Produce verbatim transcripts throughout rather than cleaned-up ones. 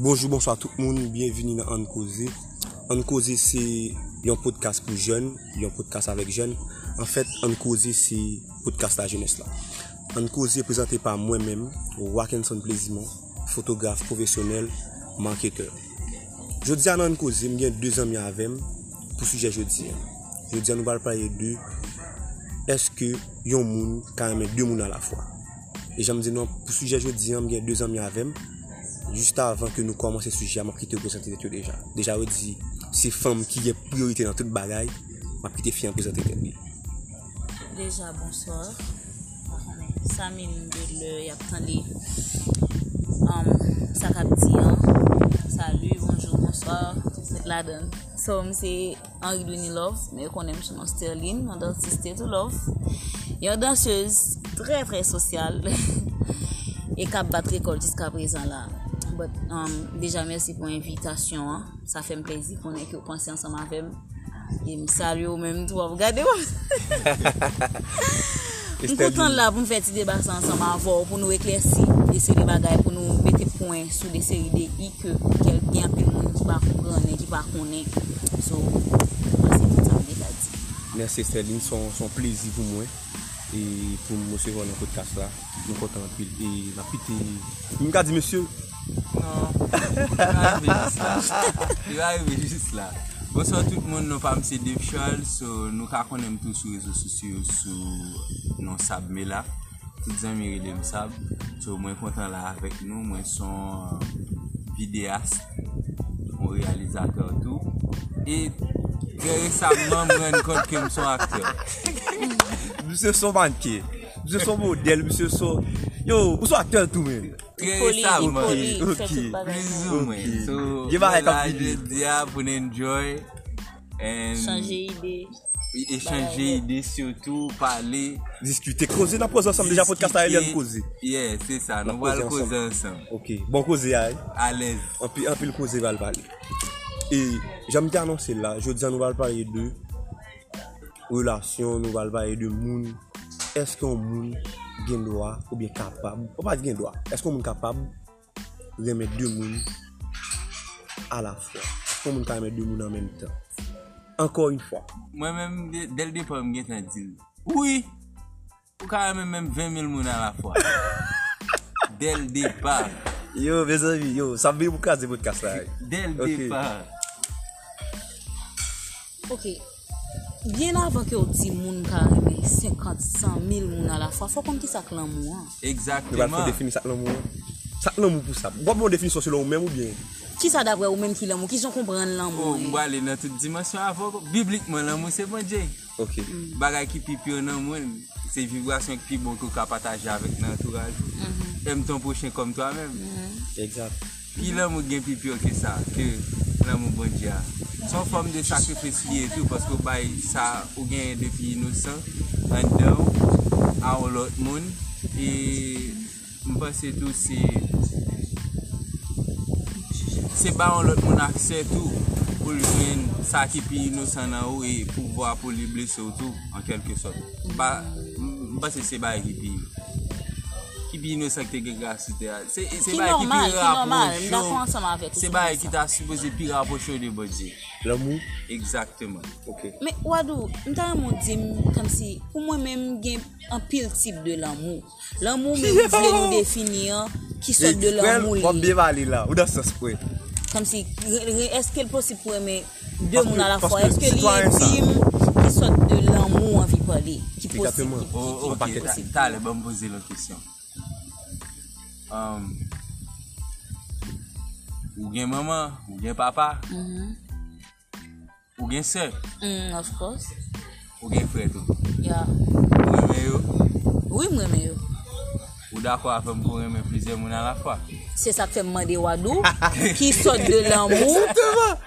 Bonjour, bonsoir tout le monde, bienvenue dans Ancosi. Ancosi c'est un podcast pour jeunes, un podcast avec jeunes. En fait, Ancosi c'est un podcast à jeunesse là. Ancosi est présenté par moi-même, Wakenson Plaisimond, photographe professionnel, marketeur. Je dis à Ancosi, je suis deux amis avec moi pour sujet jeudi. Je dis à nous parler de est-ce que yon moun quand même deux moun à la fois. Et j'aime dire non pour sujet jeudi, j'ai deux amis avec moi. Juste avant que nous commencions ce sujet, je vais présenter déjà. Déjà, je dis, c'est femme qui est priorité dans toute bagaille, je vais te présenter. Déjà, bonsoir. Samine de Léa, Sarah Pti, salut, bonjour, bonsoir. C'est Ladan. So, c'est Henri Louni Lof, mais qu'on aime son nom Sterling, on danse Sable Mela. Il y a une danseuse très très sociale et qui a battu l'école jusqu'à présent là. But, um, déjà merci pour l'invitation, hein. Ça fait plaisir qu'on ait que vous pensez ensemble avec moi et me saluer ou même toi, regardez-moi. Je suis content là pour nous faire des débats ensemble, pour nous éclaircir des séries bagailles, pour nous mettre des points sur des séries d'I que quelqu'un peut nous comprendre, qui va connaître. So, merci pour ça, déjà dit. Merci Sterling, son, son plaisir pour moi. Et pour me recevoir dans le podcast là, je suis content de vous. Et la petite, vous me dites monsieur. Non, il va arriver juste là. Il va arriver juste là. Bonsoir tout le monde, nous sommes c'est Dipchol, so, nous connaissons tous sur les réseaux sociaux, sur non Sable Mela. Tous les amis de Sable, so, moi content là avec nous, moi son vidéaste, mon réalisateur tout. Et très récemment, je me rends compte que je suis acteur. Monsieur son banquier, monsieur son modèle, monsieur son... Yo, vous êtes acteur tout même. Très récemment. Ok, ok. Plus ou moins. So, là, je dis à vous enjoy. And changer idée. Et changer idée surtout, parler. Discuter, causer, nous posons ensemble déjà podcast à Eliane causer. Yeah, c'est ça, nous allons causer ensemble. Ok, bon causer, aïe. À l'aise. En plus, le causer va le parler. Et j'aime bien annoncer là, je dis à nous parler de relations, nous parler de monde. Est-ce qu'on monde bien droit ou bien capable, on pas bien droit. Est-ce qu'on est capable de mettre deux mouns à la fois? Est-ce qu'on est capable de mettre deux mouns en même temps? Encore une fois. Moi-même, dès le départ, je me dis oui, ou quand même vingt mille mouns à la fois. Dès le départ. Yo, mes amis, yo, ça veut dire que c'est votre casse. Dès le départ. Ok. Bien avant que vous disiez que cinquante, cent mille personnes à la fois, il faut qu'on dise ça que l'amour. Exactement. Il faut définir ça que l'amour. Ça que l'amour pour ça. Vous définir ça selon vous-même ou bien? Qui ça d'après vous-même qui l'amour? Qui sont comprendre l'amour? On va aller dans toute dimension avant. Bibliquement, l'amour c'est bon Dieu. Ok. Bagay qui plus pire dans le monde, c'est vibration qui est bon que vous partagez avec l'entourage. Aime ton prochain comme toi-même. Exact. Puis l'amour est plus pire que ça, que l'amour bon Dieu. Son forme de sacrifice et tout parce que bah, ça ou gain depuis innocent and down à l'autre monde et je pense que tout c'est c'est bah l'autre monde accès tout pour lui ça qui est innocent en haut et pouvoir pour lui blesser tout en quelque sorte bah je pense que c'est bah qui qui innocent qui te grâce c'est c'est bah qui pire c'est bah qui t'a supposé pire rapprocher de bon Dieu. L'amour exactement. OK. Mais Wadou, m'ta mon dit comme si pour moi même gain un pile type de l'amour. L'amour mais vous voulez nous définir qui sorte de l'amour. On bien parler là, ou dans ce point. Comme si est-ce qu'il est possible pour aimer deux monde à la fois? Est-ce que l'intime qui sorte de l'amour envie parler qui possible? On pas possible. T'as le bon poser la question. Um, ou bien maman, ou bien papa, mm-hmm. Ou bien soeur, mm, of course, ou bien frère tout. Yeah. Ou aimez yo? Oui, moi aimez yo. Ou d'accord avec moi pour aimer plusieurs monde à la fois. C'est ça que fait demander Wadou qui sort de l'amour.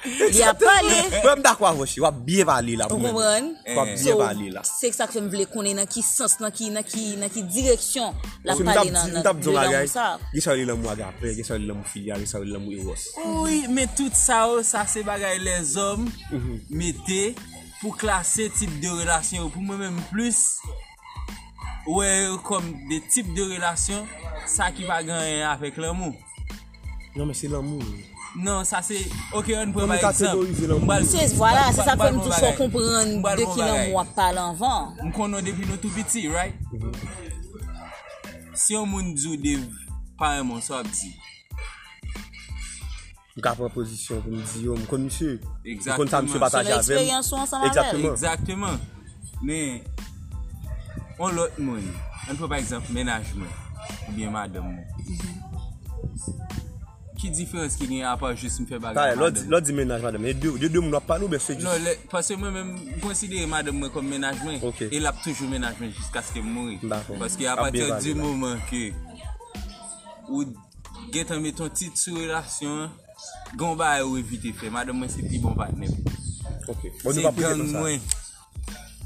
Il a parlé. Moi d'accord avec vous, on va bien parler là. Vous comprenez? On va bien parler là. C'est ça que fait me veut qu'on est dans qui sens, dans qui dans qui dans qui direction la parler dans dans ça. Il sort de l'amour agape, il sort de l'amour filial, il sort de l'amour eros. Oui, mais tout ça ça c'est bagaille les hommes mettez pour classer type de relation pour moi même plus. Ouais, comme des types de relations, ça qui va gagner avec l'amour. Non, mais c'est l'amour. Non, ça c'est. Ok, on peut pas catégoriser l'amour. Voilà, c'est ça que nous tous comprendre de qui l'amour parle en vent. On connaît depuis nos tout petits, right? Si on nous dit, par exemple, ça dit. Je prends une position pour me dire, je connais monsieur. Exactement. Je connais monsieur partager avec moi. Exactement. Exactement. Mais, on l'autre, on peut par exemple ménagement ou bien madame. Qui différence qu'il y a à part juste me faire bagarre? L'autre dit ménage madame, les deux deux ne doivent pas nous bercer. Non, parce que moi-même considère madame comme ménagement et l'a toujours ménagement jusqu'à ce que mourir. Parce qu'à partir du moment que ou get en mettant petite relation, gon ba ou éviter faire madame c'est plus bon partenaire. OK. On ne va pas poser comme ça.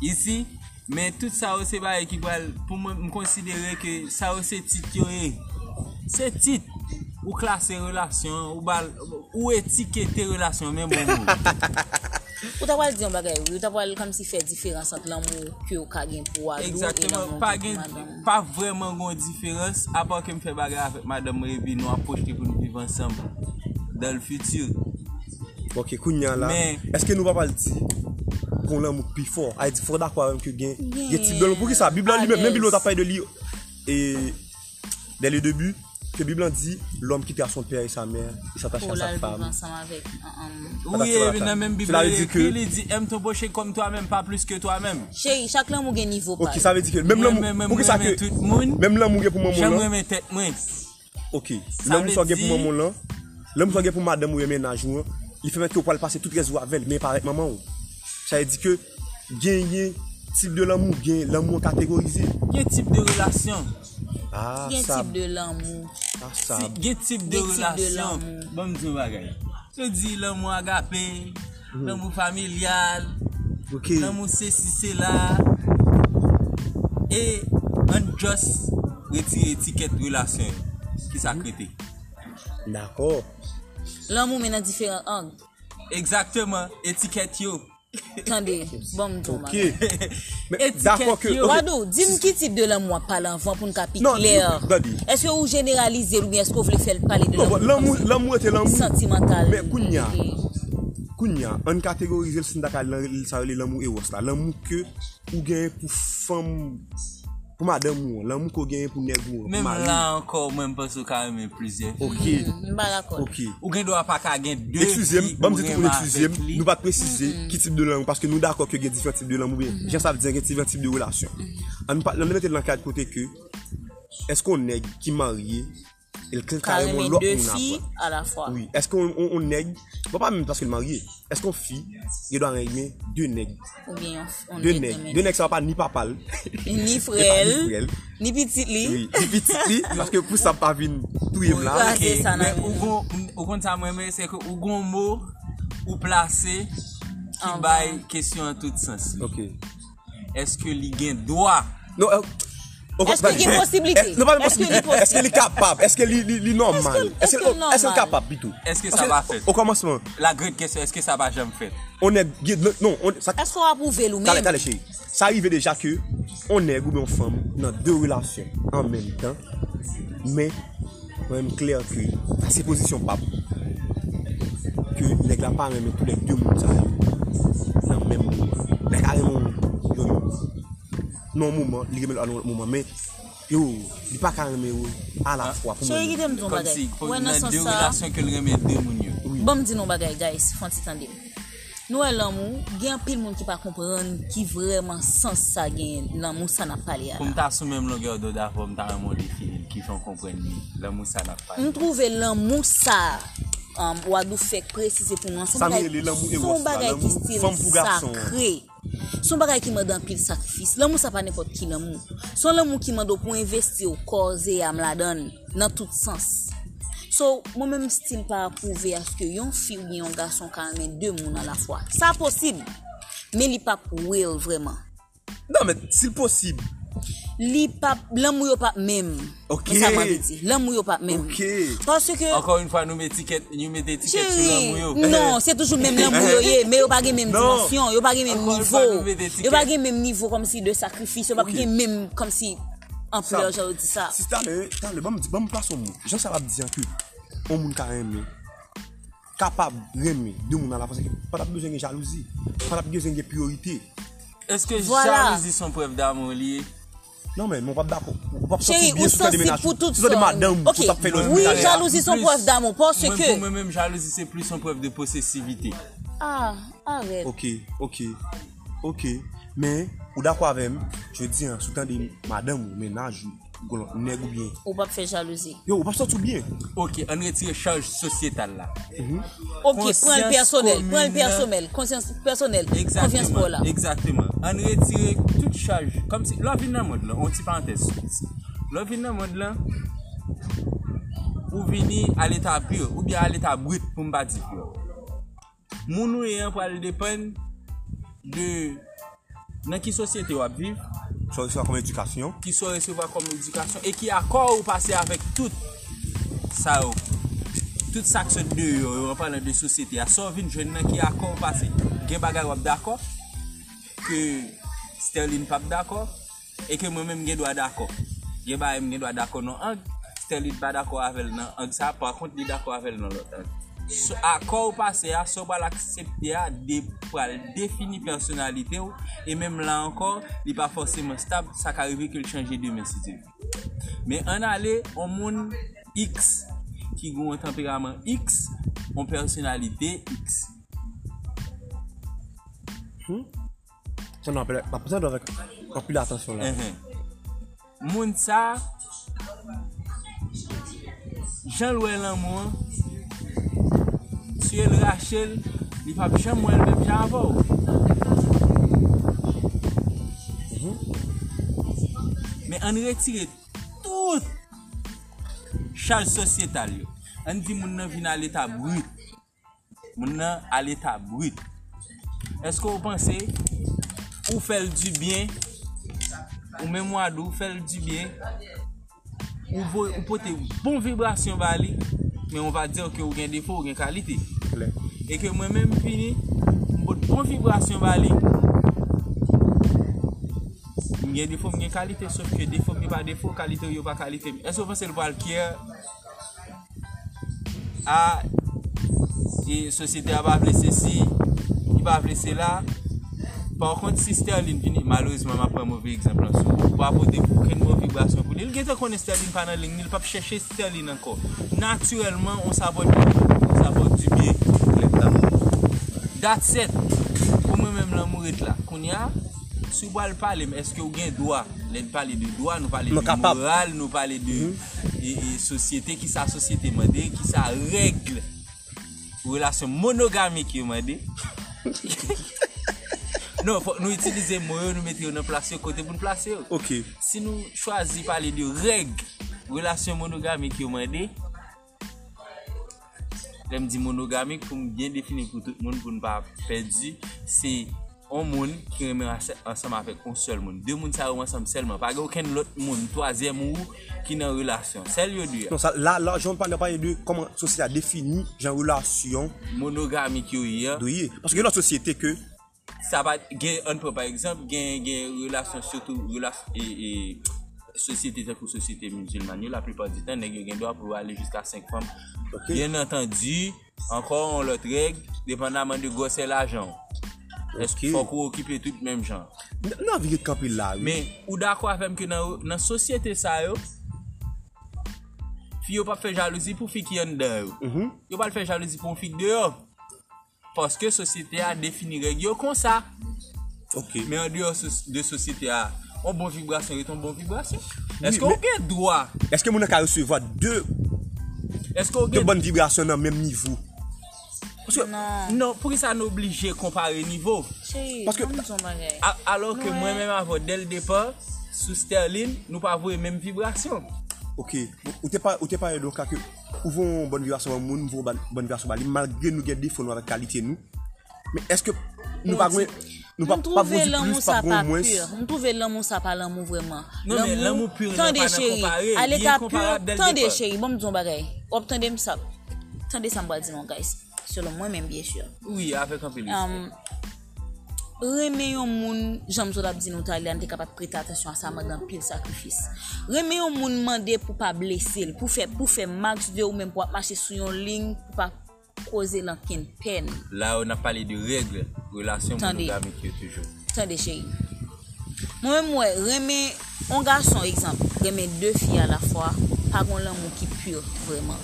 Ici, mais tout ça c'est pas équivalent pour me considérer que ça c'est titre. C'est titre. Ou classer relation ou bal ou étiqueter relation même bon mot. Ou t'a pas dire un bagage, ou t'a pas comme si fait différence entre l'amour que ou ka gain pour adou. Exactement, pas gain pas vraiment grande différence à part que me fait bagage avec madame Révi nous approcher pour nous vivre ensemble dans le futur. OK, kounya là. Est-ce que nous va pas le dire qu'on l'amour plus fort, il faut d'accord même que gain. Il y a type de pour qui ça Bible lui-même même Bible t'a pas de lire et dès le début que Bible dit l'homme qui perd son père et sa mère, il s'attache à sa femme. Avec, um, oui, la même Bible il dit aime ton prochain comme toi-même, pas plus que toi-même. Chérie, chaque l'homme a un niveau. OK, ça veut dire que même l'homme pour que ça que tout monde, même l'homme pour maman là. J'aimerais mes têtes moi. OK, l'homme soit pour maman là, l'homme soit pour madame ou ménage ou il fait mettre que pour passer toute raison avec mais pas avec maman. Ça veut dire que gagner type de l'amour, gagner l'amour catégorisé. Quel type de relation? Ah, quel type de l'amour? Ah, quel type de relation? Bon, me dis un bagage. Je dis l'amour agapé, mm. l'amour familial, okay. L'amour c'est si c'est là. Et on juste retire étiquette relation qui s'accrète. D'accord. L'amour mène différents angles. Exactement, étiquette yo. Attendez, bon me dis. OK. Mais d'accord que Wado, dis-moi qui type de l'amour parle avant pour nous capter clair. Est-ce que vous généralisez ou bien est-ce que vous voulez faire parler de l'amour? L'amour, l'amour c'est l'amour sentimental. Mais kounya. Kounya, on catégorise le syndicat ça l'amour héros là, l'amour que ou gagne pour femme pour madame, l'amour qu'on gagne pour nègre. Même là encore même pas sous quand même plusieurs. OK. OK. Ou gagne doit pas qu'à gagne deux. Excusez-moi, bon me dit pour excusez-moi, nous pas préciser qui type de l'amour parce que nous d'accord que il y a différents types de l'amour. Je ça veut dire qu'il y a différents types de relations. On pas on mettre dans le cadre côté que est-ce qu'on nègre qui marié il carrément l'autre on a à la fois. Oui, est-ce qu'on on nègre pas même parce qu'il marié. Est-ce qu'on fille il doit régner deux nègres ou bien on deux nègres. Deux nègres ça va pas ni papa ni frère ni petite li. Oui, ni petite li parce que pour ça pas venir tout est là. Mais ou au contraire moi c'est que ou gon mot ou placer qui bail question en tout sens. OK. Est-ce que li gain droit? Non. Est-ce qu'il y a une possibilité? Est-ce qu'il est capable? Est-ce qu'il est normal? Est-ce qu'il est capable? Est-ce que ça va faire? Au commencement. La grande question, est-ce que ça va jamais faire? On est non. Est-ce qu'on va prouver nous-mêmes? Allez, allez, chérie. Ça arrive déjà que on est ou bien femme dans deux relations en même temps, mais quand même clair que à ces positions pas que les gars pas même tous les deux mondes ça dans même les carrément non moment il remet un moment mais yo il pas calmer à la fois pour moi comme si pour une relation que le remet deux monde bon me dit non bagaille guys faut attendre nous l'amour gagne pile monde qui pas comprendre qui vraiment sans ça gagne l'amour ça n'a pas là comme ta sous même longueur d'onde avant ta vraiment définir qui font comprendre l'amour ça n'a pas on trouve l'amour ça ou à nous faire préciser pour nous ensemble son bagaille qui style sacré. Son bagage qui m'a donné pile sacrifice. L'amour ça pas n'importe qui l'amour. Son l'amour qui m'a donné pour investir au corps et à me la donne dans tout sens. So moi même style pas prouver à ce que yon fille ou yon garçon quand même deux monde à la fois. Ça possible. Mais li pas real vraiment. Non mais c'est possible. Li pas l'amour yo pas même. OK. Ça m'a dit. L'amour yo pas même. OK. Parce que encore une fois nous met étiquette, nous met étiquette sur l'amour yo. Non, c'est toujours même l'amour yo, mais yo pas gagne même dimension, yo pas gagne même niveau. Yo pas gagne même niveau comme si de sacrifice, yo pas gagne même comme si en pleur j'ai dit ça. Si t'as le t'as le bon bon place au monde. Jean ça va dire que on moun ka aimer capable aimer de moun à la parce que pas besoin de jalousie, pas besoin de priorité. Est-ce que jalousie sont preuve d'amour lié? Non mais mon pas d'accord. Chérie, vous sortez pour toutes sortes. Ok, oui, jalousie sont preuve d'amour parce que... Moi même jalousie c'est plus une preuve de possessivité. Ah, arrête. Ok, ok, ok. Mais, ou d'accord avec moi, je dis, en sous-temps de madame ou ménage, ou bien. Ou pas faire jalousie. Yo, ou pas sortir bien. Ok, on retire charge sociétale là. Mm-hmm. Ok, prends le personnel, prends le personnel, conscience personnelle, confiance pour là. Exactement. On retire toute charge. Comme si, là, vient dans le mode là, on petit parenthèse. Là, vient dans le mode là, ou venir à l'état pur, ou bien à l'état brut pour me battre. Mounou et un pour aller dépendre de. Dans quelle société on vit, qui soit recevoir comme éducation, qui soit recevoir comme éducation et qui accord ou passer avec tout ça, toute ça que de on parle de société, à sauf une jeune qui accord ou passer, gain bagarre d'accord, que Sterling pas d'accord et que moi-même gain doit d'accord, gain ba gain doit d'accord non, Sterling pas d'accord avec non, ça par contre il d'accord avec non l'autre. So, accord passé à so bal accepter à définir personnalité ou, et même là encore il pas forcément stable ça qu'arriver qu'il changer demain si tu mais en aller on monde X qui ont un tempérament X ont personnalité X hmm? Ça non pas besoin d'avoir plus d'attention là mm-hmm. Monde ça Jean-Louis Lemoine monsieur Rachel, il va bien moi le même avant. Mais on retire toute charge sociétale. On dit mon nan vient à l'état brut. Mon nan à l'état brut. Est-ce que vous pensez ou faire du bien ou même moi d'où faire du bien ou vous porter bonne vibration valide mais on va dire que vous avez un défaut, vous avez une qualité. Et que moi-même, fini, votre bonne vibration valide. Il y a des défauts, il y a qualité, sauf que défaut, il n'y a pas défaut, qualité, il n'y a pas qualité. Est-ce que vous pensez qu'il y a des sociétés qui va blesser ci, qui va blesser là? Par contre, si Sterling vient, malheureusement, je ne prends un mauvais exemple. Pour apporter aucune mauvaise vibration pour lui. Il y a des gens qui Sterling pas dans la ligne, il ne peut pas chercher Sterling encore. Naturellement, on s'aborde du bien. That's it. Pour moi-même, l'amour est là. Si vous parlez, est-ce que vous avez droit? Nous parlons de droit, nous parlons de moral, nous parlons de société, qui sa société mode, qui sa règle, relation monogamique qui mode. Non, nous utilisons les mots, nous mettons en place côté pour nous placer. Ok. Si nous choisissons de parler de règles, relation monogamique qui mode, je me dis monogamique pour bien définir pour tout le monde, pour ne pas perdre. C'est un monde qui remet ensemble avec un seul monde. Deux mondes sont ensemble seulement. Pas aucun autre monde, troisième ou qui est en relation. C'est le lieu. Non, ça, là, là, je ne parle pas de comment la société a défini une relation monogamique. Parce que la société que. Ça va on peut par exemple, il y a une relation surtout. Relation, et, et, société pour société musulmane, la plupart du temps, les gens doivent aller jusqu'à cinq femmes. Okay. Bien entendu, encore on l'autre règle, dépendamment de gosse et l'argent. Est-ce qu'il faut qu'on occupe tout le même genre? Non, vous êtes campé là. Mais, ou d'accord avec que dans la société, ça, yo, fille, yo pas fait jalousie pour fille qui est en dehors. Yo pas fait jalousie pour fille dehors. Parce que la société a défini les règles comme ça. Okay. Mais en dehors de société a. On bon vibration et ton bon vibration. Est-ce qu'on a droit? Est-ce que mon a recevoir deux deux bonnes vibrations dans le même niveau? Parce que non, non pour ça nous obligé de comparer niveau. Chérie, parce que a, alors que ouais. Moi-même avant dès le départ sous Sterling, nous pas avoir les mêmes vibrations. OK, ou t'es pas ou t'es pas donc que ouvons bonne vibration moun, ouvons bonne vibration malgré nous garder défaut avec qualité nous. Mais est-ce que nous pas nous pas pas vous plus pas moins on trouver l'amour ça pas l'amour vraiment l'amour pur tant des chéri à l'état pur tant des chéri bon me dis on bagaille obtendez me ça tendez ça me dire mon guys selon moi même bien sûr oui avec un peu remet au monde j'aime ça dit nous talent t'es capable prêter attention à ça madame pile sacrifice remet au monde demander pour pas blesser pour faire pour faire max de ou même pour marcher sur une ligne pour pas causer l'aucune peine là on a parlé de règles relation monogamique toujours attendez chérie moi même ouais remet un garçon exemple remet deux filles à la fois pas qu'on l'amour qui pur vraiment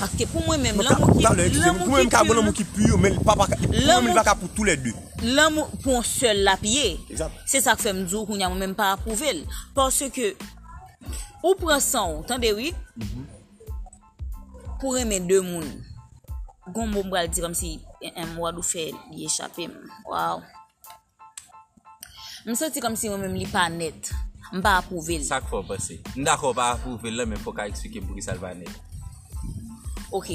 parce que pour moi même l'amour qui l'amour même quand l'amour qui pur mais pas pas pour tous les deux l'amour pour seul la pied c'est ça que fait me dire qu'on n'a même pas approuvé parce que ou prend sang attendez oui pour aimer deux monde gon bon bral dire comme si un mois d'ou fait y échapper waouh me senti comme si moi même li pas net me pas approuvé ça qu'il faut penser d'accord pas approuvé là mais faut qu'à expliquer pour ça va net. OK.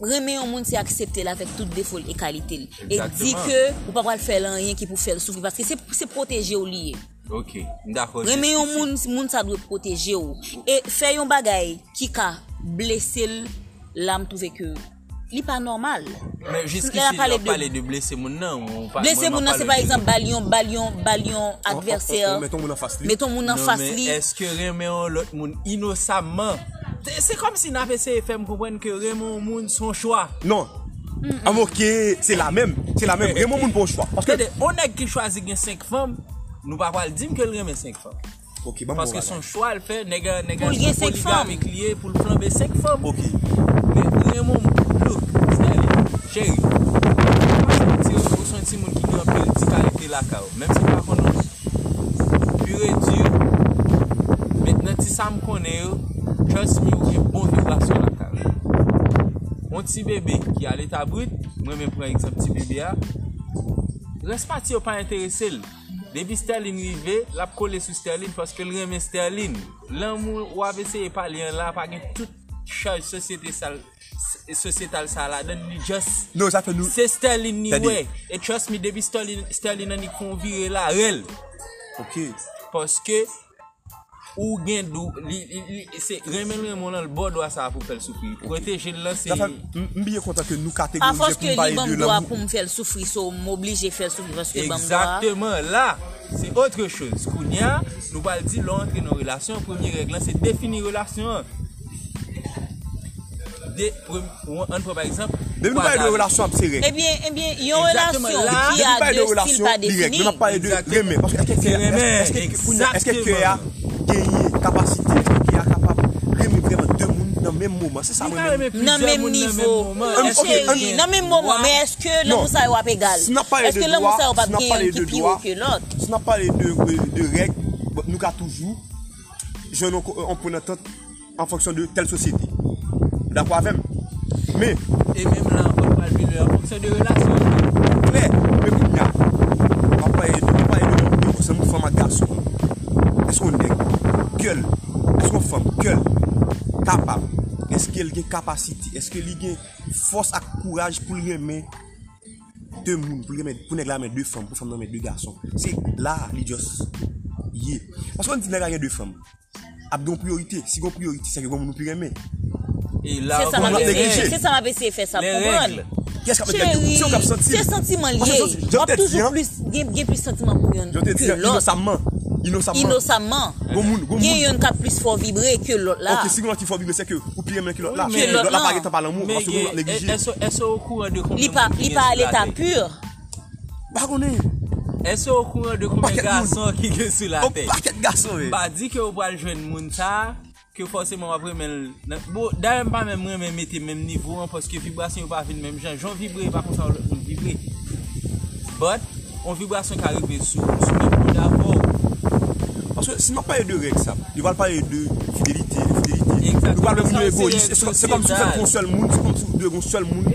Remet au monde c'est accepter avec tout défaut et qualité et dit que ou pas faire rien qui pour faire souffrir parce que c'est c'est protéger au lié. OK. D'accord. Remet au monde monde ça doit protéger ou et faire un bagay qui ka blesser l'âme trouver que li pas normal. Mais jusqu'ici on parle de... de blesser mon non, on parle blesser mon non c'est par exemple balion balion balion adversaire. Mettons mon en face li. Mettons mon en face li. Est-ce que remet l'autre monde innocemment? C'est comme si n'avait essayé faire me comprendre que Raymond Moun son choix. Non. Mm-hmm. Amour ah, okay. c'est la même, c'est la même Raymond Moun bon choix parce que on est qui choisit cinq femmes, nous pas pas dire que Raymond cinq femmes. OK, bon parce bon, que son choix le fait nègre nègre cinq femmes avec lié pour le flamber cinq femmes. OK. Mais Raymond look, c'est chéri. Pour son petit monde qui grand petit qualité la cao, même si pas connait. Pure Dieu. Maintenant si ça me connaît trust me, ou une bonne relation à la cage. Mon petit bébé qui a l'état brut, moi-même prends exemple petit bébé a, reste parti ou pas intéressé. Depuis Sterling arrivé, l'a collé sur Sterling parce que le remet Sterling. L'amour ou A B C et pas lien là, pas toute charge société sale, sociétale sale là, donne just. Non, ça fait nous. C'est Sterling ni ouais. Et trust me, depuis Sterling, Sterling a conviré la rel. OK. Parce que ou gain dou c'est remettre mon dans le bord doit ça pour faire souffrir protéger le lancer bien content que nous catégoriser pour parler de l'amour pour me faire souffrir so m'obliger faire souffrir parce que exactement là c'est autre chose kounia nous va dire l'entrée dans relation première règle c'est définir relation de entre par exemple nous pas de relation serrée et bien et bien une relation qui a deux relations direct nous pas de remet parce que est-ce que tu as capacité qui est capable de vraiment deux monde dans même moment c'est ça dans même niveau dans même moment mais est-ce que l'homme ça est pas égal est-ce que l'homme ça est pas bien qui pire que l'autre si n'a pas les deux de règles nous qu'a toujours je on prend entente en fonction de telle société d'accord avec mais et même là on parle de en fonction de relation clair mais vous là on parle de on se forme à garçon est-ce qu'on gueule est-ce qu'on femme gueule capable est-ce qu'elle a capacité est-ce qu'elle a force et courage pour aimer deux monde pour aimer pour négler deux femmes pour femme deux garçons c'est là les just yeah. Parce qu'on dit négler deux femmes a une priorité si une priorité c'est que on nous plus aimer et là on va négliger c'est ça va essayer faire ça comprendre qu'est-ce qu'on va sentir c'est sentiment lié on a toujours plus gain plus sentiment pour une que l'autre innocemment innocemment il y a un cap plus fort vibrer que l'autre là OK si on qui fort vibrer c'est que ou pire même que l'autre là l'autre là pas étant par l'amour parce que vous négliger est-ce est-ce au courant de combien il pas il pas à l'état pur pas connait est-ce au courant de combien garçon qui est sur la terre pas quel garçon pas dit que on va joindre monde ça que forcément après même bon d'ailleurs pas même même mettre même niveau parce que vibration pas venir même gens gens vibrer pas comme ça on vibrer but on vibration qui arrive sur sur d'abord. Parce que si on parle de règles, ça, ils vont parler de fidélité, fidélité. Ils parlent de égoïsme. C'est comme si on seul monde, c'est comme si on seul monde.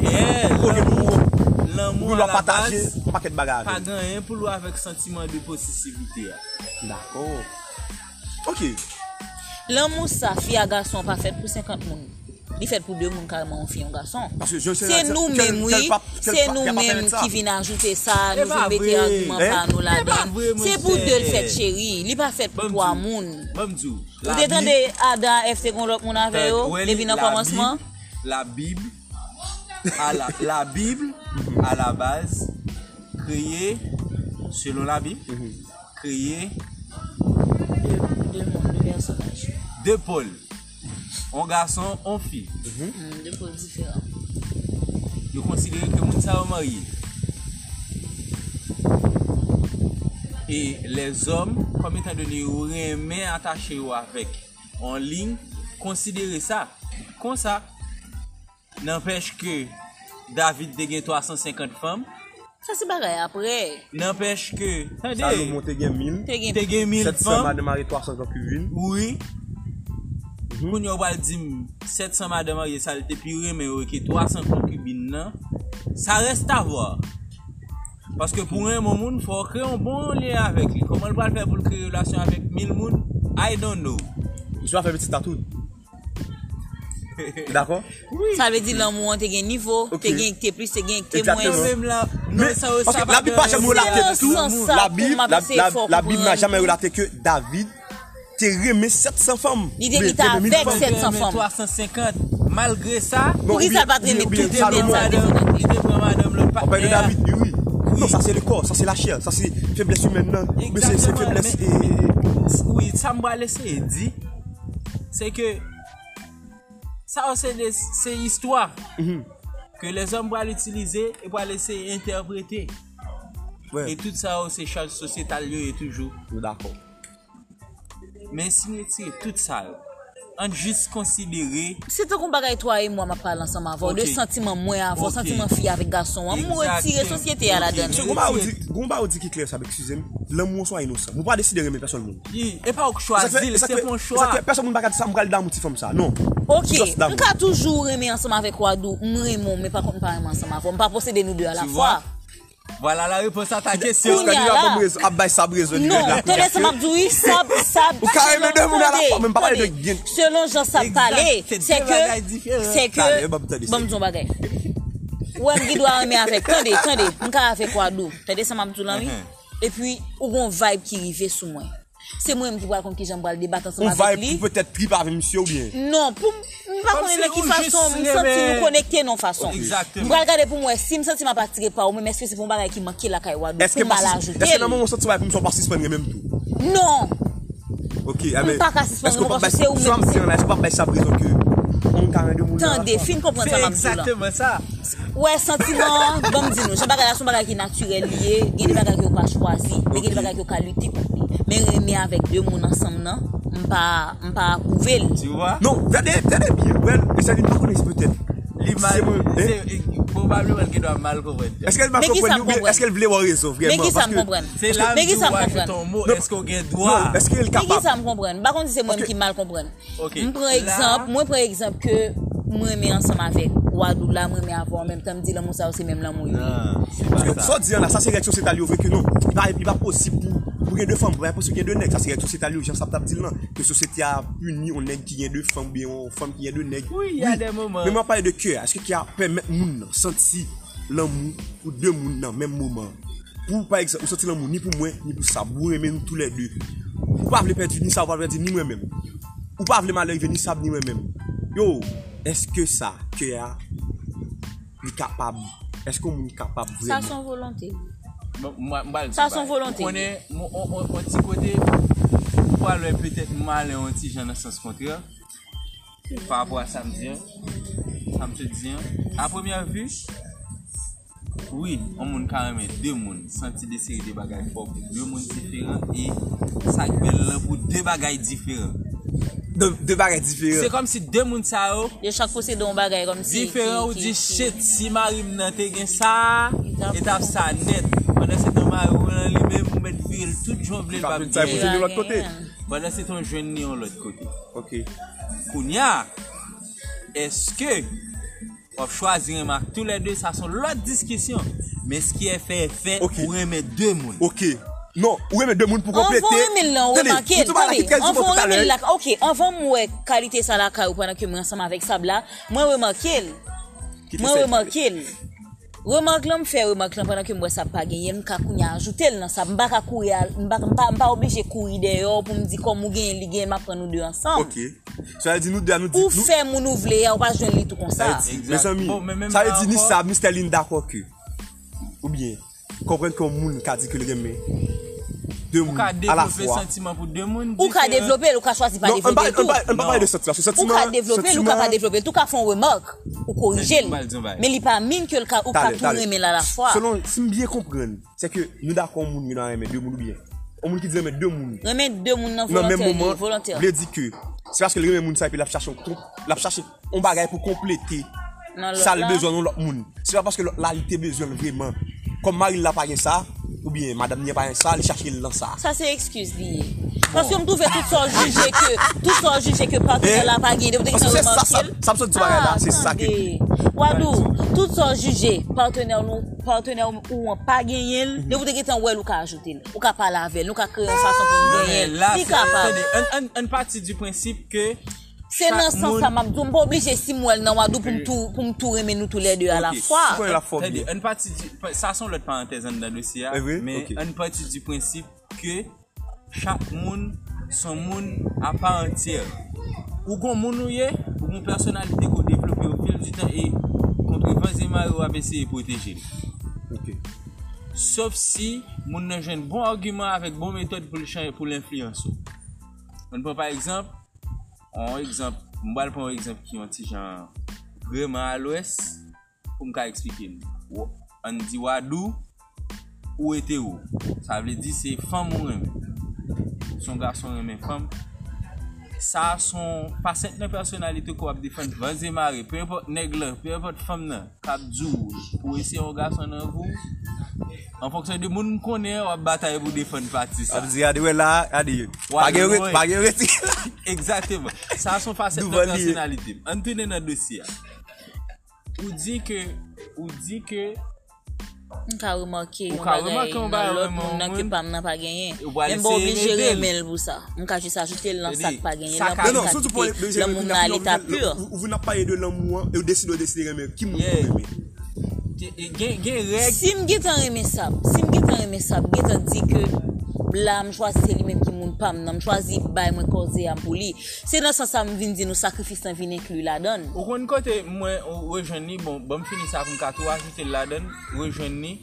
L'amour, on doit partager, on paquet de bagages. Pas gagner pour lui avec sentiment de possessivité. D'accord. OK. L'amour, ça, fille à garçon, pas fait pour cinquante personnes. Il fait pour deux monde carrément on fille un garçon c'est nous mêmes oui c'est nous mêmes qui viennent ajouter ça nous mettre argument par nous là c'est pour deux le fait chérie il pas fait pour trois monde vous entendez Adam F second l'autre monde avec eux et vient en commencement la Bible à la la Bible à la base créée selon la Bible, mm-hmm. créé deux de mondes, deux personnages. Deux pôles. Un garçon, une fille. Mm-hmm. Deux pôles différents. Vous considérez que vous êtes marié. Et les hommes, comme étant donné, vous aimez attacher avec en ligne, considérez ça comme ça. N'empêche que David dégaine trois cent cinquante femmes. Ça c'est pareil après. N'empêche que Salomon dégaine mille. Dégaine mille femmes. sept cents madame mariée, trois cent cinquante cuisines. Oui. Vous n'avez pas dit sept cents madame mariée, ça l'était pire, mais ok, trois cents concubines, non. Ça reste à voir. Parce que pour un moment, il faut créer un bon lien avec lui. Comment on va le faire pour créer une relation avec mille personnes? I don't know. Je vais faire un petit tatou. D'accord? Oui. Ça veut dire l'amour, tu as un niveau, tu as un plus, tu as un moins. Même là, mais ça aussi. Parce que la Bible n'a jamais relaté tout. La Bible, la, la, la Bible n'a jamais relaté que David, tu as remis sept cents femmes. Il était avec sept cents femmes. trois cent cinquante. Malgré ça, pour qui ça va te remettre tout le il était vraiment madame le papa. De David, oui. Non, ça c'est le corps, ça c'est la chair, ça c'est faiblesse humaine. Mais c'est faiblesse. Oui, ça m'a laissé dire, c'est que ça c'est l'histoire mm-hmm. que les hommes vont l'utiliser et vont laisser interpréter. Ouais. Et tout ça, c'est charge sociétale et toujours. Oui, d'accord. Mais si nous tirons tout ça, on juste considérer. C'est tout qu'on bagaille toi et moi, ma parle ensemble avant. Okay. Le sentiment moi avant, okay. sentiment fille avec garçon. On retire la société à la donne. Je ne pas dire qui clair ça, excusez-moi. L'amour soit innocent. Vous ne pouvez pas décider de aimer personne. Oui. Et pas au choix. C'est mon choix. Personne ne va dire ça, je vais dans mon petit femme ça. Non. Ok. On peut toujours aimer ensemble avec Wadou. Moi et moi, mais par contre, on ne peut pas aimer ensemble avant. On ne peut pas posséder nous deux à la fois. Voilà la réponse à ta question. Quand il a pas sa brise au niveau de la tenez ça m'a dit ça ça même pas parler de gain. Selon Jean Sapalé, c'est que c'est que bon bon bagage. Ouais, qui doit aimer avec attendez, attendez, on ca avec quoi d'eau. Attendez ça m'a dit là oui. Et puis ou gon vibe qui rive sous moi. C'est moi-même qui vois comme qui j'aime pas le débat ensemble avec lui. On va peut-être trip avec monsieur ou bien. Non, pour pas connaître qui façon, me sentir nous connecter non façon. Exactement. Moi regarder pour moi si me sentir m'a partir pas ou même est-ce que c'est pour bagage qui manquer la caille Wadou. Est-ce que pas la ajouter. Est-ce que moment on sentir pas pour me sont pas suspendre même tout. Non. OK, mais est-ce qu'on pas c'est ou même si on a pas ça prison que on carré de monde. Attendez, fin comprendre ça m'a exactement ça. Ouais, sentiment, bon me dis nous, j'ai bagage son bagage qui naturel lié, il y a des bagages que pas choisi, mais il y a des bagages que pas lutter. Mais remis avec deux mouns ensemble, non? M'pa, m'pa prouver. Tu vois? Non, regardez, regardez bien. Ouais, ça ne pas connaître peut-être. Probablement qu'elle doit mal comprendre. Est-ce qu'elle va comprendre? Est-ce qu'elle voulait avoir raison vraiment? Mais qui ça me comprend? C'est là que tu ton mot. Est-ce qu'on gagne droit? Est-ce qu'elle est capable? Mais qui ça me comprend? Par contre, c'est moi qui mal comprends. Ok. Par exemple, moi par exemple que moi remis ensemble avec Wadou là, moi remis avant en même temps me dit l'amour ça aussi même l'amour. Parce que ça dit là, ça c'est réaction c'est à lui ouvrir que non. Il n'est pas possible. Pour qu'il y ait deux femmes, pour qu'il y ait deux nègres, ça c'est tout c'est à l'urgence, ça dit là que société a puni on nègre qui y a deux femmes, bien on femme qui y a deux nègres. Oui, il y a des moments. Mais moi parler de cœur, est-ce que qui a permettre moun sentir l'amour ou deux moun dans même moment. Pour par exemple, sentir l'amour ni pour moi ni pour ça, vous aimer nous tous les deux. Ou pas vouloir perdre ni ça, pas vouloir perdre ni moi-même. Ou pas vouloir malheur venir ça ni moi-même. Yo, est-ce que ça cœur est capable? Est-ce que moun capable vraiment? Ça son volonté. Ça son volonté. On est un petit côté, pour aller peut-être mal et un petit genre dans le sens contraire. Par rapport à ça, me dire, ça me dit, à première vue, oui, on monte carrément deux mondes, senti des séries de bagages pour deux mondes différents et ça belle pour deux bagages différents. Deux de bagages différents. C'est comme si deux mondes ça. Et chaque fois c'est deux bagages comme si. Différents ou dit shit si Marie n'était gain ça, étape ça net. Pendant c'est ton mari ou lui-même ou mettre ville tout job le pas de l'autre côté. Pendant c'est ton jeune ni on l'autre côté. OK. Kounia, est-ce que on choisit un marque tous les deux ça sont l'autre discussion. Mais ce qui est fait est fait okay. Pour remettre deux monde. OK. Non, ou remettre deux monde pour compléter. On va remettre là. OK, on va moi qualité ça là pendant que moi ensemble avec Sable là, moi remarquer. Moi remarquer. Remarque là, me fait remarque là pendant que moi ça pas gagné, me ka kounya ajouter dans ça, me pas courir, me pas pas obligé courir dehors pour me dire comme ou gagne li gagne m'a prendre nous deux ensemble. OK. Ça veut dire nous deux nous dit nous faire mon nouveler, on pas joindre tout comme ça. Mes amis. Ça veut dire ni ça, Mister Lynn d'accord que ou bien comprendre que monde qui dit que le gamin deux monde à la fois sentiment pour deux monde ou qu'a développer ou qu'a choisir pas développer on pas de sentiment sentiment ou qu'a développer ou qu'a pas développer tout qu'a font remarque ou corriger mais il pas mine que le qu'a tout remet à la fois selon si bien comprendre c'est que nous d'accord monde nous remet deux monde bien on monde qui dit remet deux monde remet deux monde non volontaire il dit que c'est parce que le monde ça puis la chercher la chercher on bagaille pour compléter ça le besoin de l'autre monde c'est pas parce que la réalité besoin vraiment comme Marie l'a pas ça ou bien madame n'y a pas ça elle chercher dans ça ça c'est excuse lié parce que on trouve tout ça juger que tout ça juger que pas qu'elle a pas gagné donc c'est ça ça ça me dit là c'est ça que Wadou tout ça juger partenaire nous partenaire ou on pas gagné de vous dire en ouais ou qu'a ajouter ou qu'a parler avec nous qu'a créer façon pour nous gagner là c'est une partie du principe que c'est dans ce sens ça m'a dit on pas obligé si moi dans Wadou pour tout pour tout remettre nous tous les deux à la fois une partie ça sont l'autre parenthèse dans le dossier mais une partie du principe que chaque monde son monde à part entière ou gon monde ou yé ou gon personnalité qu'on développer au fil du temps et contre vents et marées ou essayer protéger OK sauf si monde n'a jeune bon argument avec bon méthode pour le pour l'influencer on prend par exemple un exemple moi prend un exemple qui un petit genre vraiment à l'ouest pour me ca expliquer on dit Wadou ou était où ça veut dire c'est femme ou même son garçon et mes femmes ça sont pas cette personnalité qu'on a défendre vingt mari peu importe nègre peu importe femme là cap dou pour essayer un garçon dans vous en fonction de monde connaît on bataille pour défendre parti ça regardez ouais là regardez pas pas exactement ça sont pas cette personnalité on tenait dans dossier ou dit que ou dit que on a remarqué on a remarqué on va remarquer pas n'a pas gagné même bon obligé remel pour ça on ca juste ajouter dans sac pas gagné non surtout pour le monde à l'état pur vous n'a pas eu de l'amour et décider décider remel qui me remel si me git en remel ça si me git en remel ça git en dit que blâme choisir lui-même qui monde pas n'a choisi bail moi causer am pour lui c'est dans sens ça me vinn dire nos sacrifices sans vinn inclure la donne au compte côté moi rejoindre bon bon finir ça pour quatre ajouter la donne rejoindre